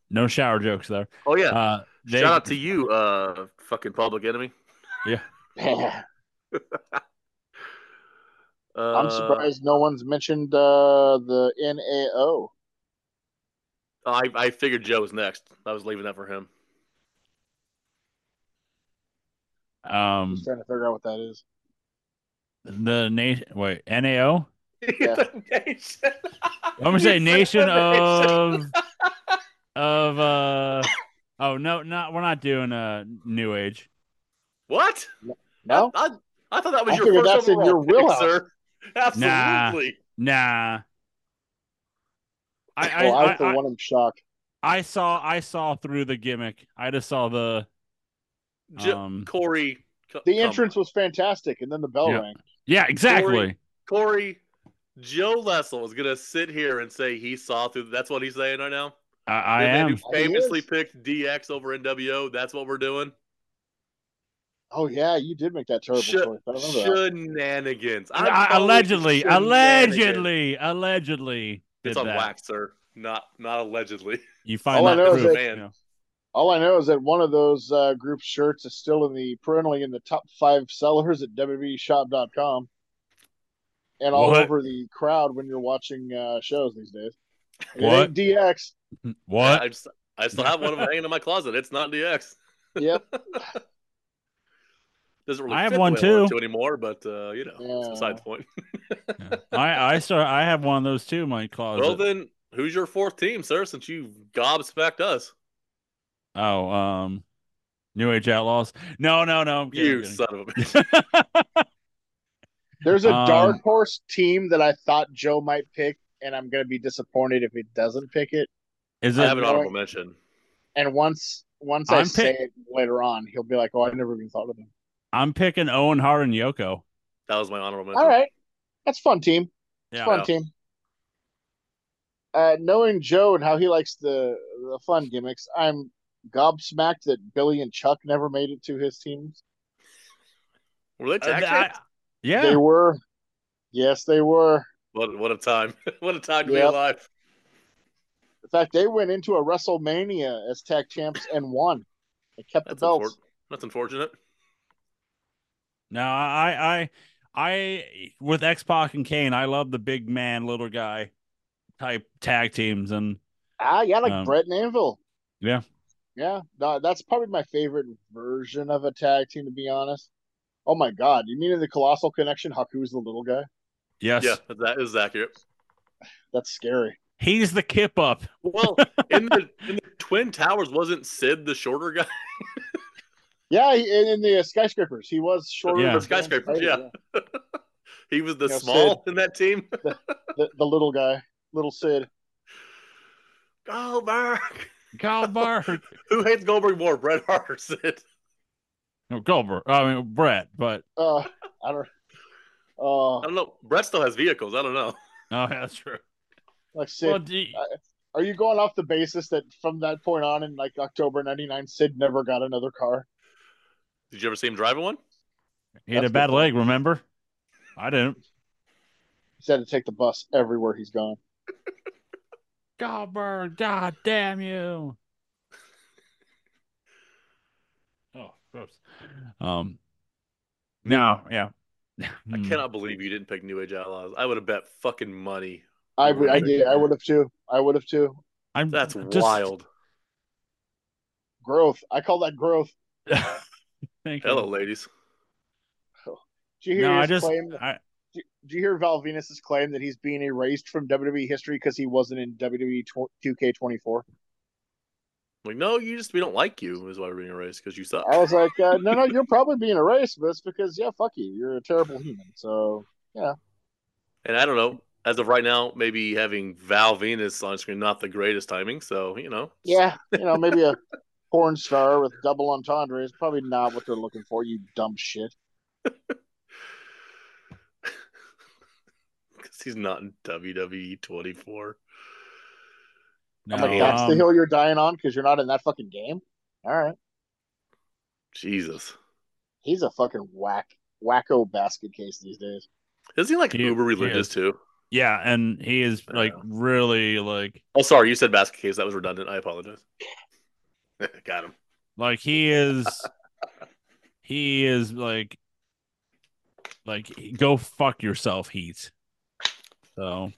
no shower jokes there. Oh yeah, uh, they, shout out to you, uh, fucking Public Enemy. Yeah. Yeah. uh, I'm surprised no one's mentioned uh, the N A O. I I figured Joe was next. I was leaving that for him. Um, just trying to figure out what that is. The nation, wait, N A O? Yeah. Nation. I'm gonna say nation of of uh oh no, not we're not doing a uh, New Age. What? No, I, I, I thought that was I your first that's in your pick, sir. Absolutely, nah. nah. I, well, I, I, I for one am shocked. I saw, I saw through the gimmick. I just saw the um, Corey. The entrance um, was fantastic, and then the bell yeah. rang. Yeah, exactly. Corey, Corey, Joe Lessel is going to sit here and say he saw through. That's what he's saying right now? I, I am. Who famously picked D X over N W O. That's what we're doing? Oh, yeah. You did make that terrible Sh- choice. I shenanigans. I, I, allegedly, shenanigans. Allegedly, allegedly, allegedly. It's on that. Wax, sir. Not not allegedly. You find All that true, man. You know. All I know is that one of those uh, group shirts is still in the perennially in the top five sellers at W W E shop dot com and all what? over the crowd when you're watching uh, shows these days. It what? D X. What? I, just, I still have one of them hanging in my closet. It's not D X. Yep. Doesn't really I have one too to anymore, but uh, you know, yeah. it's beside the point. yeah. I I start. I have one of those too in my closet. Well, then who's your fourth team, sir? Since you gobsmacked us. Oh, um, New Age Outlaws. No, no, no. I'm kidding, you kidding. son of a bitch. There's a um, dark horse team that I thought Joe might pick, and I'm going to be disappointed if it doesn't pick it. Is it I have an honorable mention. And once once I'm I say pick- it later on, he'll be like, oh, I never even thought of him. I'm picking Owen Hart and Yoko. That was my honorable mention. All right. That's a fun team. It's yeah, fun team. Uh, knowing Joe and how he likes the, the fun gimmicks, I'm gobsmacked that Billy and Chuck never made it to his teams. Were they tag teams? Uh, yeah, they were. Yes, they were. What what a time! What a time to yep. be alive. In fact, they went into a WrestleMania as tag champs and won. They kept that's the belts. Infor- that's unfortunate. No, I, I, I, with X-Pac and Kane, I love the big man, little guy type tag teams. And ah, yeah, like um, Brett and Anvil. Yeah. Yeah. No, that's probably my favorite version of a tag team, to be honest. Oh my God. You mean in the Colossal Connection, Haku's the little guy? Yes. Yeah, that is accurate. That's scary. He's the kip up. Well, in the, in the Twin Towers, wasn't Sid the shorter guy? Yeah, he, in the uh, Skyscrapers, he was shorter. Yeah, than Skyscrapers, yeah. yeah. He was the you know, small Sid, in that team. the, the, the little guy, little Sid. Goldberg. Goldberg. Who hates Goldberg more, Bret Hart or Sid? No, Goldberg. I mean, Bret, but... Uh, I don't uh, I don't know. Bret still has vehicles. I don't know. Oh, yeah, that's true. Like Sid... Well, do you... I, are you going off the basis that from that point on in, like, October ninety-nine, Sid never got another car? Did you ever see him driving one? He had That's a bad leg, point. Remember? I didn't. He's had to take the bus everywhere he's gone. Goldberg, God damn you. Oh, gross. Um, no, yeah. I cannot believe you didn't pick New Age Outlaws. I would have bet fucking money. I would, I did. I would have too. I would have too. I'm That's just... wild. Growth. I call that growth. Thank Hello, you. ladies. Oh. Did you hear no, his just, claim? That, I... did, did you hear Val Venus's claim that he's being erased from W W E history because he wasn't in W W E two K twenty-four? Like, no, you just we don't like you is why we're being erased because you suck. I was like, uh, no, no, you're probably being erased, but it's because yeah, fuck you, you're a terrible human. So yeah. And I don't know. As of right now, maybe having Val Venus on screen, not the greatest timing. So, you know. Yeah. You know, maybe a porn star with double entendre is probably not what they're looking for, you dumb shit. Because he's not in W W E twenty-four. No. I'm like, that's um, the hill you're dying on because you're not in that fucking game? All right. Jesus. He's a fucking whack, wacko basket case these days. Isn't he like he, uber religious too? Yeah, and he is like really like. Oh, sorry, you said basket case. That was redundant. I apologize. Got him. Like he is, he is like, like go fuck yourself, Heat. So,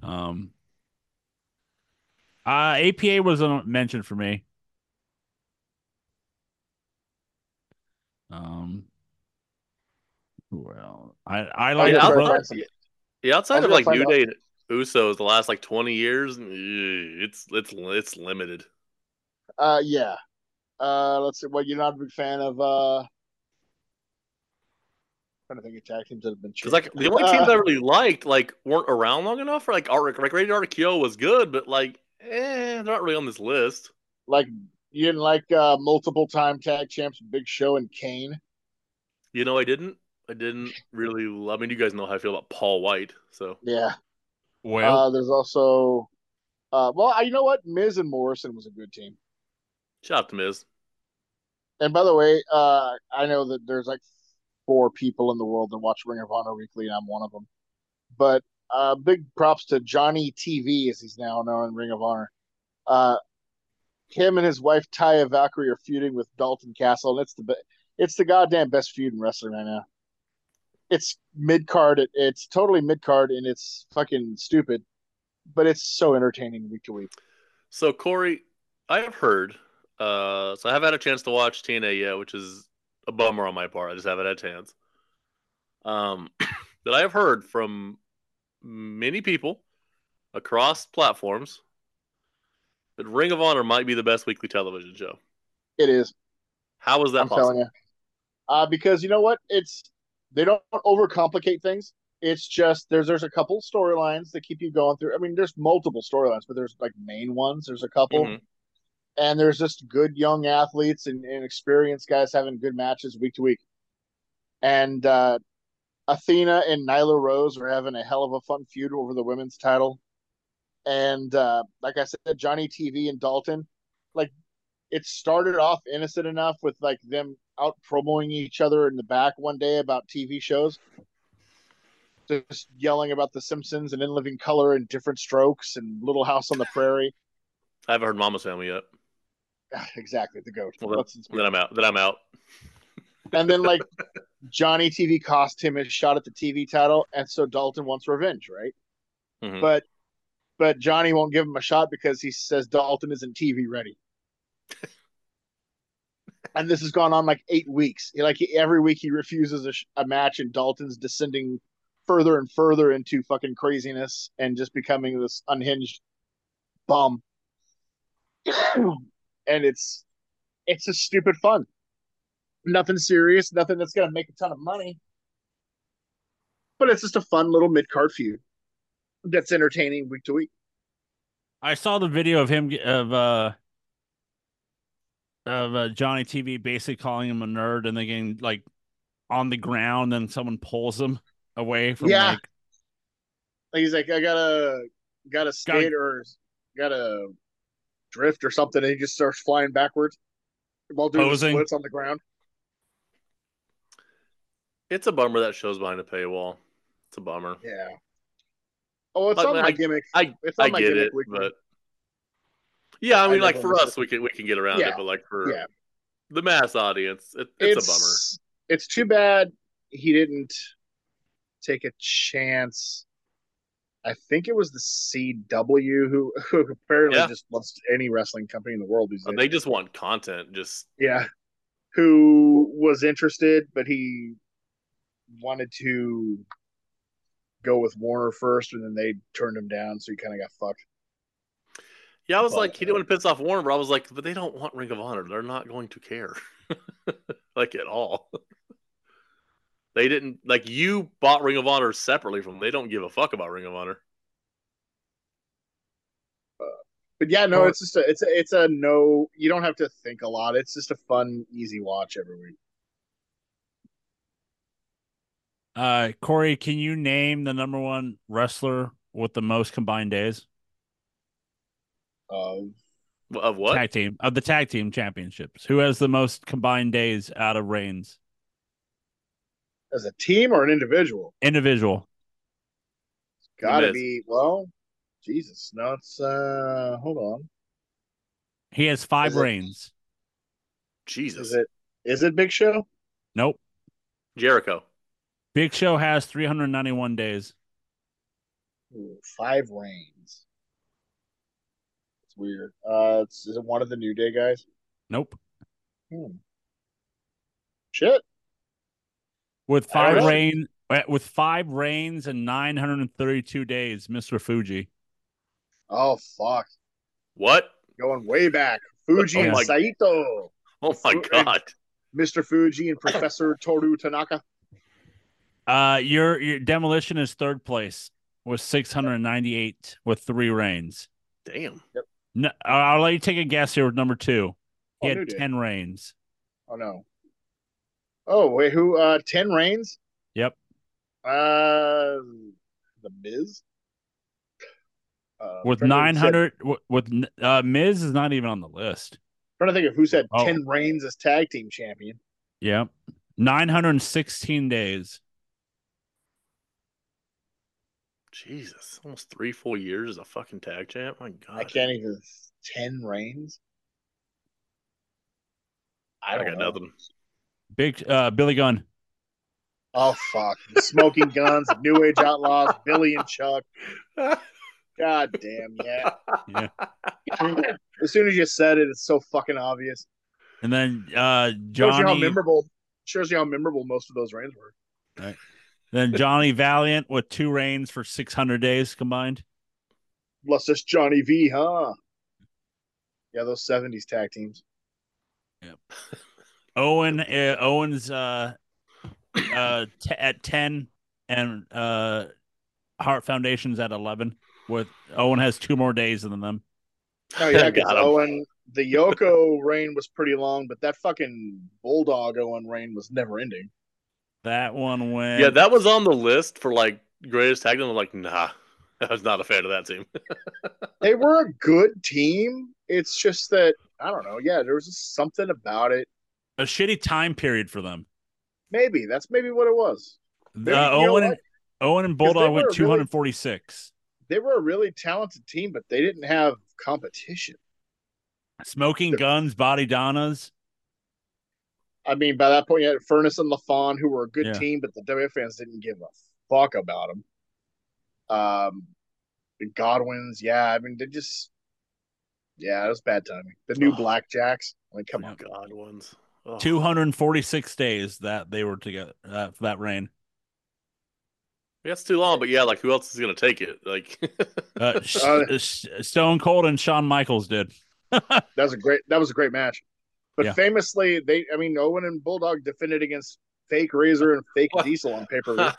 um, uh, A P A was a mention for me. Um, well, I I like. I mean, the Yeah, outside of like New Day and Usos, the last like twenty years, it's it's it's limited. Uh, yeah. Uh, let's see. Well, you're not a big fan of. Uh... I'm trying to think of tag teams that have been changed. Like the only teams uh, I really liked like weren't around long enough. Or, like like Rated R Q O was good, but like, eh, they're not really on this list. Like you didn't like uh, multiple time tag champs Big Show and Kane. You know, I didn't. I didn't really love. I mean, you guys know how I feel about Paul White, so yeah. Well, uh, there's also, uh, well, I, you know what, Miz and Morrison was a good team. Shout out to Miz. And by the way, uh, I know that there's like four people in the world that watch Ring of Honor weekly, and I'm one of them. But uh, big props to Johnny T V, as he's now known in Ring of Honor. Uh, him and his wife Taya Valkyrie are feuding with Dalton Castle, and it's the it's the goddamn best feud in wrestling right now. It's mid card. It, it's totally mid card, and it's fucking stupid, but it's so entertaining week to week. So Corey, I have heard. Uh, so I haven't had a chance to watch T N A yet, which is a bummer on my part. I just haven't had a chance. Um, that I have heard from many people across platforms that Ring of Honor might be the best weekly television show. It is. How is that I'm possible? Telling you. Uh, because you know what? It's They don't overcomplicate things. It's just there's there's a couple storylines that keep you going through. I mean, there's multiple storylines, but there's like main ones. There's a couple. Mm-hmm. And there's just good young athletes and, and experienced guys having good matches week to week. And uh, Athena and Nyla Rose are having a hell of a fun feud over the women's title. And uh, like I said, Johnny T V and Dalton, like it started off innocent enough with like them out promoting each other in the back one day about T V shows leftists yelling about The Simpsons and In Living Color and Different Strokes and Little House on the Prairie. I haven't heard Mama's Family yet. Exactly, the goat. Well, then, then I'm out. Then I'm out. And then, like, Johnny T V cost him his shot at the T V title, and so Dalton wants revenge, right? Mm-hmm. But but Johnny won't give him a shot because he says Dalton isn't T V ready. And this has gone on like eight weeks. Like he, every week he refuses a, sh- a match, and Dalton's descending further and further into fucking craziness and just becoming this unhinged bum. And it's it's just stupid fun. Nothing serious, nothing that's going to make a ton of money. But it's just a fun little mid-card feud that's entertaining week to week. I saw the video of him, of uh, of uh, Johnny T V basically calling him a nerd and then getting, like, on the ground and someone pulls him away from, yeah. like... like he's like, I gotta, gotta skate gotta... or gotta drift or something, and he just starts flying backwards while doing splits on the ground. It's a bummer that show's behind a paywall. It's a bummer. Yeah. Oh, it's but, on man, my I, gimmick. I, it's on I my get gimmick it, weekend. But yeah, I mean, I like for us, it. we can we can get around yeah. it, but like for yeah. the mass audience, it, it's, it's a bummer. It's too bad he didn't take a chance. I think it was the C W who, who apparently yeah. just lost any wrestling company in the world these days. They just want content, just yeah. who was interested, but he wanted to go with Warner first, and then they turned him down, so he kind of got fucked. Yeah, I was but, like, he didn't want to piss off Warner, but I was like, but they don't want Ring of Honor. They're not going to care, like, at all. They didn't, like, you bought Ring of Honor separately from them. They don't give a fuck about Ring of Honor. Uh, but yeah, no, it's just a, it's a, it's a no, you don't have to think a lot. It's just a fun, easy watch every week. Uh, Corey, can you name the number one wrestler with the most combined days? Um, of what? Tag team. Of the tag team championships. Who has the most combined days out of reigns? As a team or an individual? Individual. It's gotta it be, well, Jesus, no, it's, uh, hold on. He has five is reigns. It, Jesus. Is it, is it Big Show? Nope. Jericho. Big Show has three hundred ninety-one days. Ooh, five reigns. It's weird. Uh, it's, is it one of the New Day guys? Nope. Hmm. Shit. With five reign, with five reigns and nine hundred and thirty-two days, Mister Fuji. Oh fuck! What? Going way back, Fuji oh, and my... Saito. Oh my god! Mister Fuji and Professor Toru Tanaka. Uh, your your demolition is third place with six hundred and ninety-eight with three reigns. Damn. Yep. No, I'll let you take a guess here with number two. He oh, had ten reigns. Oh no. Oh, wait, who? Uh, ten reigns? Yep. Uh, The Miz? Uh, with nine hundred, said, with uh, Miz is not even on the list. I'm trying to think of who said oh. ten reigns as tag team champion. Yep. nine hundred sixteen days. Jesus, almost three full years as a fucking tag champ? My God. I can't even. ten reigns? I, don't I got know. nothing. Big uh, Billy Gunn. Oh fuck! The Smoking Guns, New Age Outlaws, Billy and Chuck. God damn yeah. yeah. As soon as you said it, it's so fucking obvious. And then uh, Johnny. Shows you how memorable. Shows you how memorable most of those reigns were. Right. Then Johnny Valiant with two reigns for six hundred days combined. Plus this Johnny V, huh? Yeah, those seventies tag teams. Yep. Owen uh, Owens uh, uh, t- at ten and uh, Hart Foundation's at eleven. With Owen has two more days than them. Oh yeah, because Owen the Yoko reign was pretty long, but that fucking Bulldog Owen reign was never ending. That one went. Yeah, that was on the list for like greatest tag team. I'm like, nah, I was not a fan of that team. They were a good team. It's just that I don't know. Yeah, there was just something about it. A shitty time period for them. Maybe. That's maybe what it was. Maybe, uh, Owen, Owen and Bulldog went two forty-six. Really, they were a really talented team, but they didn't have competition. Smoking the, Guns, Body Donnas. I mean, by that point, you had Furnace and LaFon, who were a good yeah. team, but the W F fans didn't give a fuck about them. Um, the Godwins, yeah. I mean, they just, yeah, it was bad timing. The new oh. Blackjacks. I mean, come oh, on. Godwins. Oh. two forty-six days that they were together, uh, for that reign. Yeah, it's too long, but yeah, like, who else is going to take it? Like, uh, uh, Stone Cold and Shawn Michaels did. that was a great. That was a great match, but yeah. famously, they. I mean, Owen and Bulldog defended against fake Razor and fake what? Diesel on pay-per-view.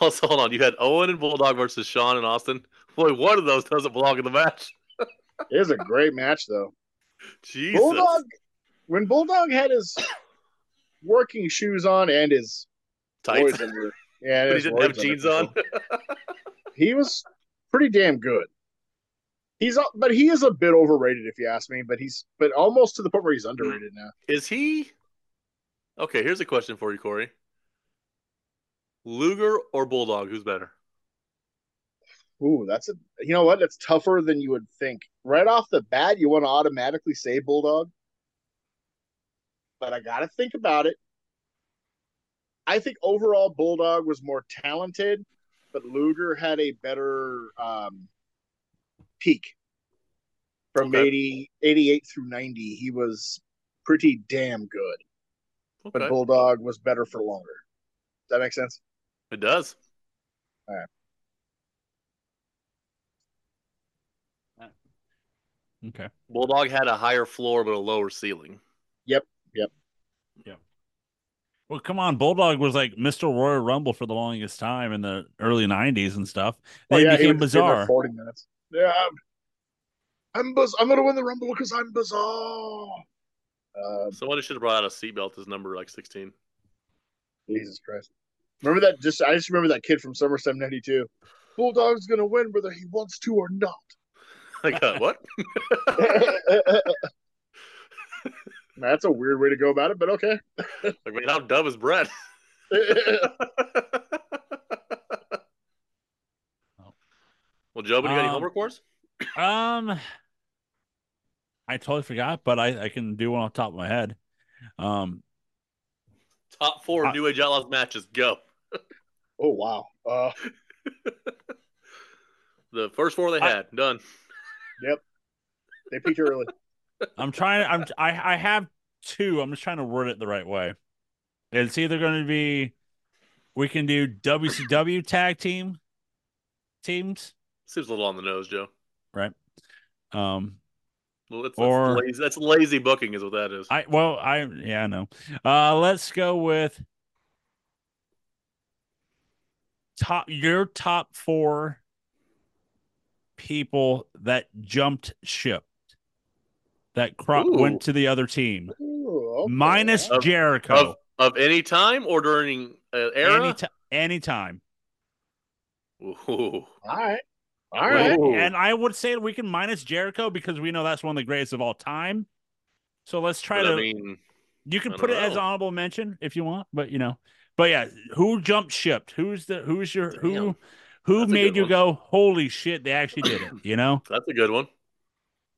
Also, hold on. You had Owen and Bulldog versus Shawn and Austin. Boy, one of those doesn't belong in the match. It was a great match, though. Jesus. Bulldog, when Bulldog had his working shoes on and his tights, under, yeah, but his he didn't have jeans on. He was pretty damn good. He's, but he is a bit overrated, if you ask me. But he's, but almost to the point where he's underrated now. Is he? Okay, here's a question for you, Corey. Luger or Bulldog, who's better? Ooh, that's a. You know what? That's tougher than you would think. Right off the bat, you want to automatically say Bulldog, but I got to think about it. I think overall Bulldog was more talented, but Luger had a better. Um, Peak from okay. eighty, eighty-eight through ninety, he was pretty damn good, okay. but Bulldog was better for longer. Does that make sense? It does. All right. Okay. Bulldog had a higher floor but a lower ceiling. Yep. Yep. Yep. Well, come on, Bulldog was like Mister Royal Rumble for the longest time in the early nineties and stuff. They oh, yeah, became bizarre. forty minutes. Yeah, I'm buzz- I'm going to win the Rumble because I'm bizarre. Uh, Someone should have brought out a seatbelt as number like sixteen. Jesus Christ. Remember that? Just I just remember that kid from SummerSlam ninety-two. Bulldog's going to win whether he wants to or not. Like, uh, what? That's a weird way to go about it, but okay. Like, man, how dumb is Brett? Well, Joe, do you um, got any homework for us? Um, I totally forgot, but I, I can do one off the top of my head. Um, Top four I, New Age Outlaws matches, go. Oh, wow. Uh, the first four they I, had, done. Yep. They peaked early. I'm trying I'm, I, I have two. I'm just trying to word it the right way. It's either going to be, we can do W C W tag team teams. Seems a little on the nose, Joe. Right. Um, well, it's, or, that's, lazy, that's lazy booking is what that is. I Well, I yeah, I know. Uh, let's go with top your top four people that jumped ship, that crop went to the other team. Ooh, okay. Minus of, Jericho. Of, of any time or during an era? Any, t- any time. Ooh. All right. All right. Ooh. And I would say we can minus Jericho because we know that's one of the greatest of all time. So let's try but to. I mean, you can put know. it as honorable mention if you want, but you know, but yeah, who jumped shipped? Who's the who's your Damn. who who that's made you one. go holy shit? They actually did it. You know, that's a good one.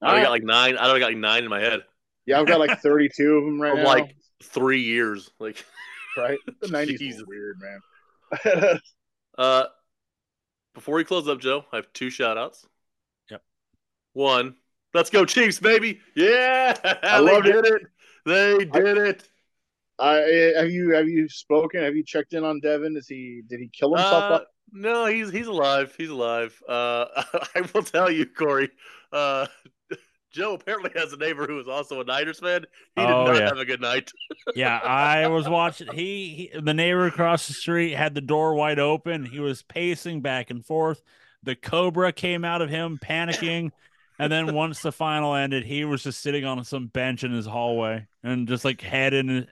I right. got like nine. I don't got like nine in my head. Yeah, I've got like thirty-two of them right now. Like three years, like right. The nineties is weird, man. uh. Before we close up, Joe, I have two shout-outs. Yep. One, let's go Chiefs, baby! Yeah! I they did it. it! They did I, it! I, have you have you spoken? Have you checked in on Devin? Is he Did he kill himself? Uh, up? No, he's he's alive. He's alive. Uh, I will tell you, Corey, uh, Joe apparently has a neighbor who is also a Niners fan. He did oh, not yeah. have a good night. Yeah, I was watching. He, he, the neighbor across the street had the door wide open. He was pacing back and forth. The cobra came out of him, panicking. And then once the final ended, he was just sitting on some bench in his hallway and just like head in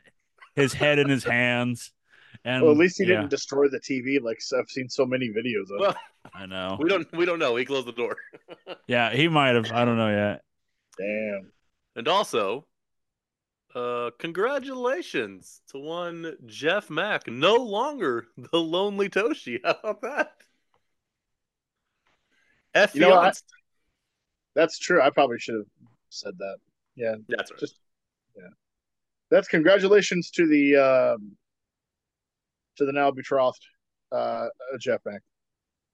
his head in his hands. And well, at least he yeah. didn't destroy the T V like I've seen so many videos of. Well, I know. We don't. We don't know. He closed the door. Yeah, he might have. I don't know yet. Damn. And also, Uh, congratulations to one Jeff Mack, no longer the Lonely Toshi. How about that? F you know, I, that's true. I probably should have said that. Yeah, that's right. Just, yeah, that's congratulations to the um, to the now betrothed uh, Jeff Mack.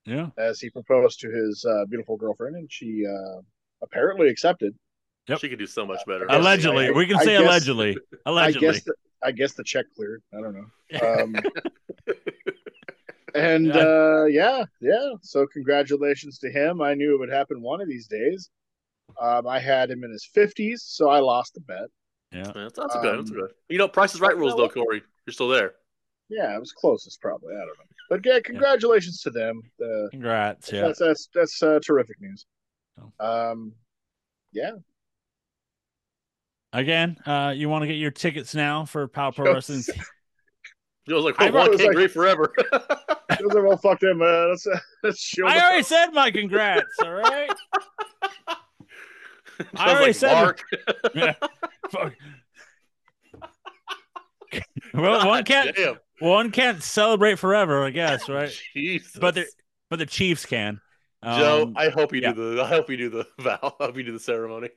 Yeah, as he proposed to his uh, beautiful girlfriend, and she uh, apparently accepted. Yep. She could do so much better. Uh, allegedly. I, we can I, say I guess, allegedly. Allegedly. I guess, the, I guess the check cleared. I don't know. Um, and, yeah. Uh, yeah, yeah. So congratulations to him. I knew it would happen one of these days. Um, I had him in his fifties, so I lost the bet. Yeah. That's, that's um, good. That's good. You know, Price is Right rules, though, Corey. You're still there. Yeah, it was closest probably. I don't know. But, yeah, congratulations yeah. to them. Uh, Congrats, yeah. That's, that's, that's uh, terrific news. Oh. Um, yeah. Again, uh, you want to get your tickets now for P O W Pro Wrestling. It was like, well, one can't like, grieve forever. It was like, well, fuck them, man. Let's, uh, let's show I already out. said my congrats, all right? I already like said Mark. Yeah, fuck. Well, one can't, one can't celebrate forever, I guess, right? Jesus. But, the, but the Chiefs can. Joe, um, I hope you yeah. do the I hope you do the vow. I hope you do the ceremony.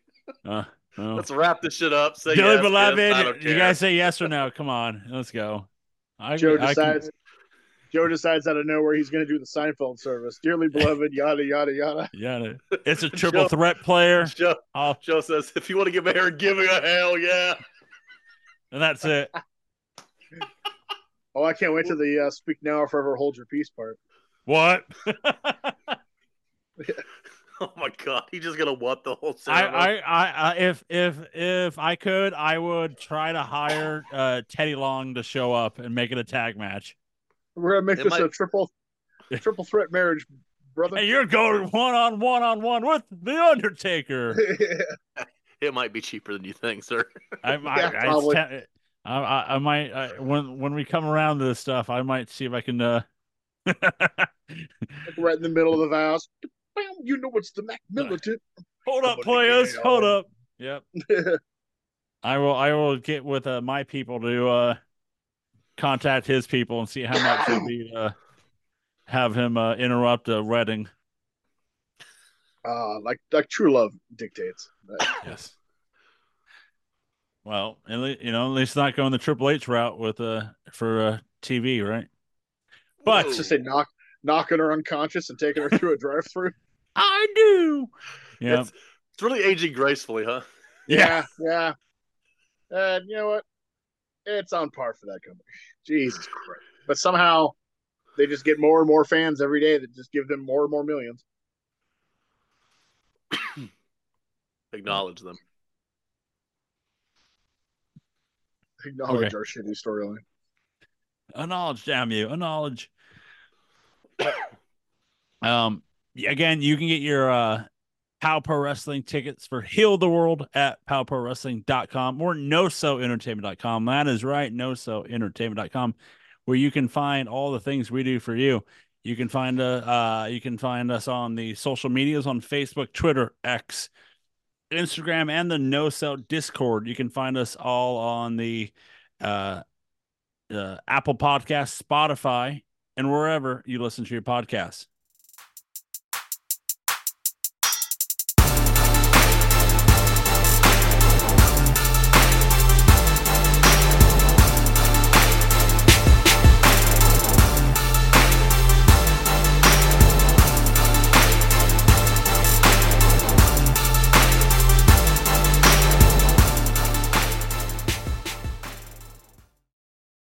Uh Oh. Let's wrap this shit up. Say Joey yes, beloved, yes, you guys say yes or no. Come on, let's go. I, Joe I, decides. I can... Joe decides out of nowhere he's going to do the Seinfeld service. Dearly beloved, yada yada yada. Yada. It's a triple Joe, threat player. Joe, oh. Joe says, "If you want to get married, give me a hell yeah." And that's it. Oh, I can't wait to the uh, "Speak now or forever hold your peace" part. What? Yeah. Oh my God! He's just gonna what the whole ceremony. I, I, I, if, if, if I could, I would try to hire uh, Teddy Long to show up and make it a tag match. We're gonna make it this might... a triple, triple threat marriage, brother. And you're going one on one on one with the Undertaker. Yeah. It might be cheaper than you think, sir. I, I, yeah, I, probably. I, I, I might I, when when we come around to this stuff, I might see if I can. Uh... Like right in the middle of the vows. You know it's the Mac militant. Hold up, players. Hold up. Yep. I will. I will get with uh, my people to uh, contact his people and see how much would be uh, have him uh, interrupt a wedding. Uh, like like true love dictates. Yes. Well, at least, you know, at least not going the Triple H route with uh for uh, T V, right? But it's just a knock. Knocking her unconscious and taking her through a drive-through. I do. Yeah, it's, it's really aging gracefully, huh? Yeah, yeah. And uh, you know what? It's on par for that company. Jesus Christ! But somehow they just get more and more fans every day that just give them more and more millions. Acknowledge them. Acknowledge okay. our shitty storyline. Acknowledge, damn you! Acknowledge. um again, you can get your uh P O W Pro Wrestling tickets for Heal the World at P O W Pro Wrestling dot com or no so entertainment dot com. That is right, no so entertainment dot com, where you can find all the things we do for you. You can find uh, uh you can find us on the social medias on Facebook, Twitter, X, Instagram, and the No So Discord. You can find us all on the uh, uh Apple Podcast, Spotify, and wherever you listen to your podcasts.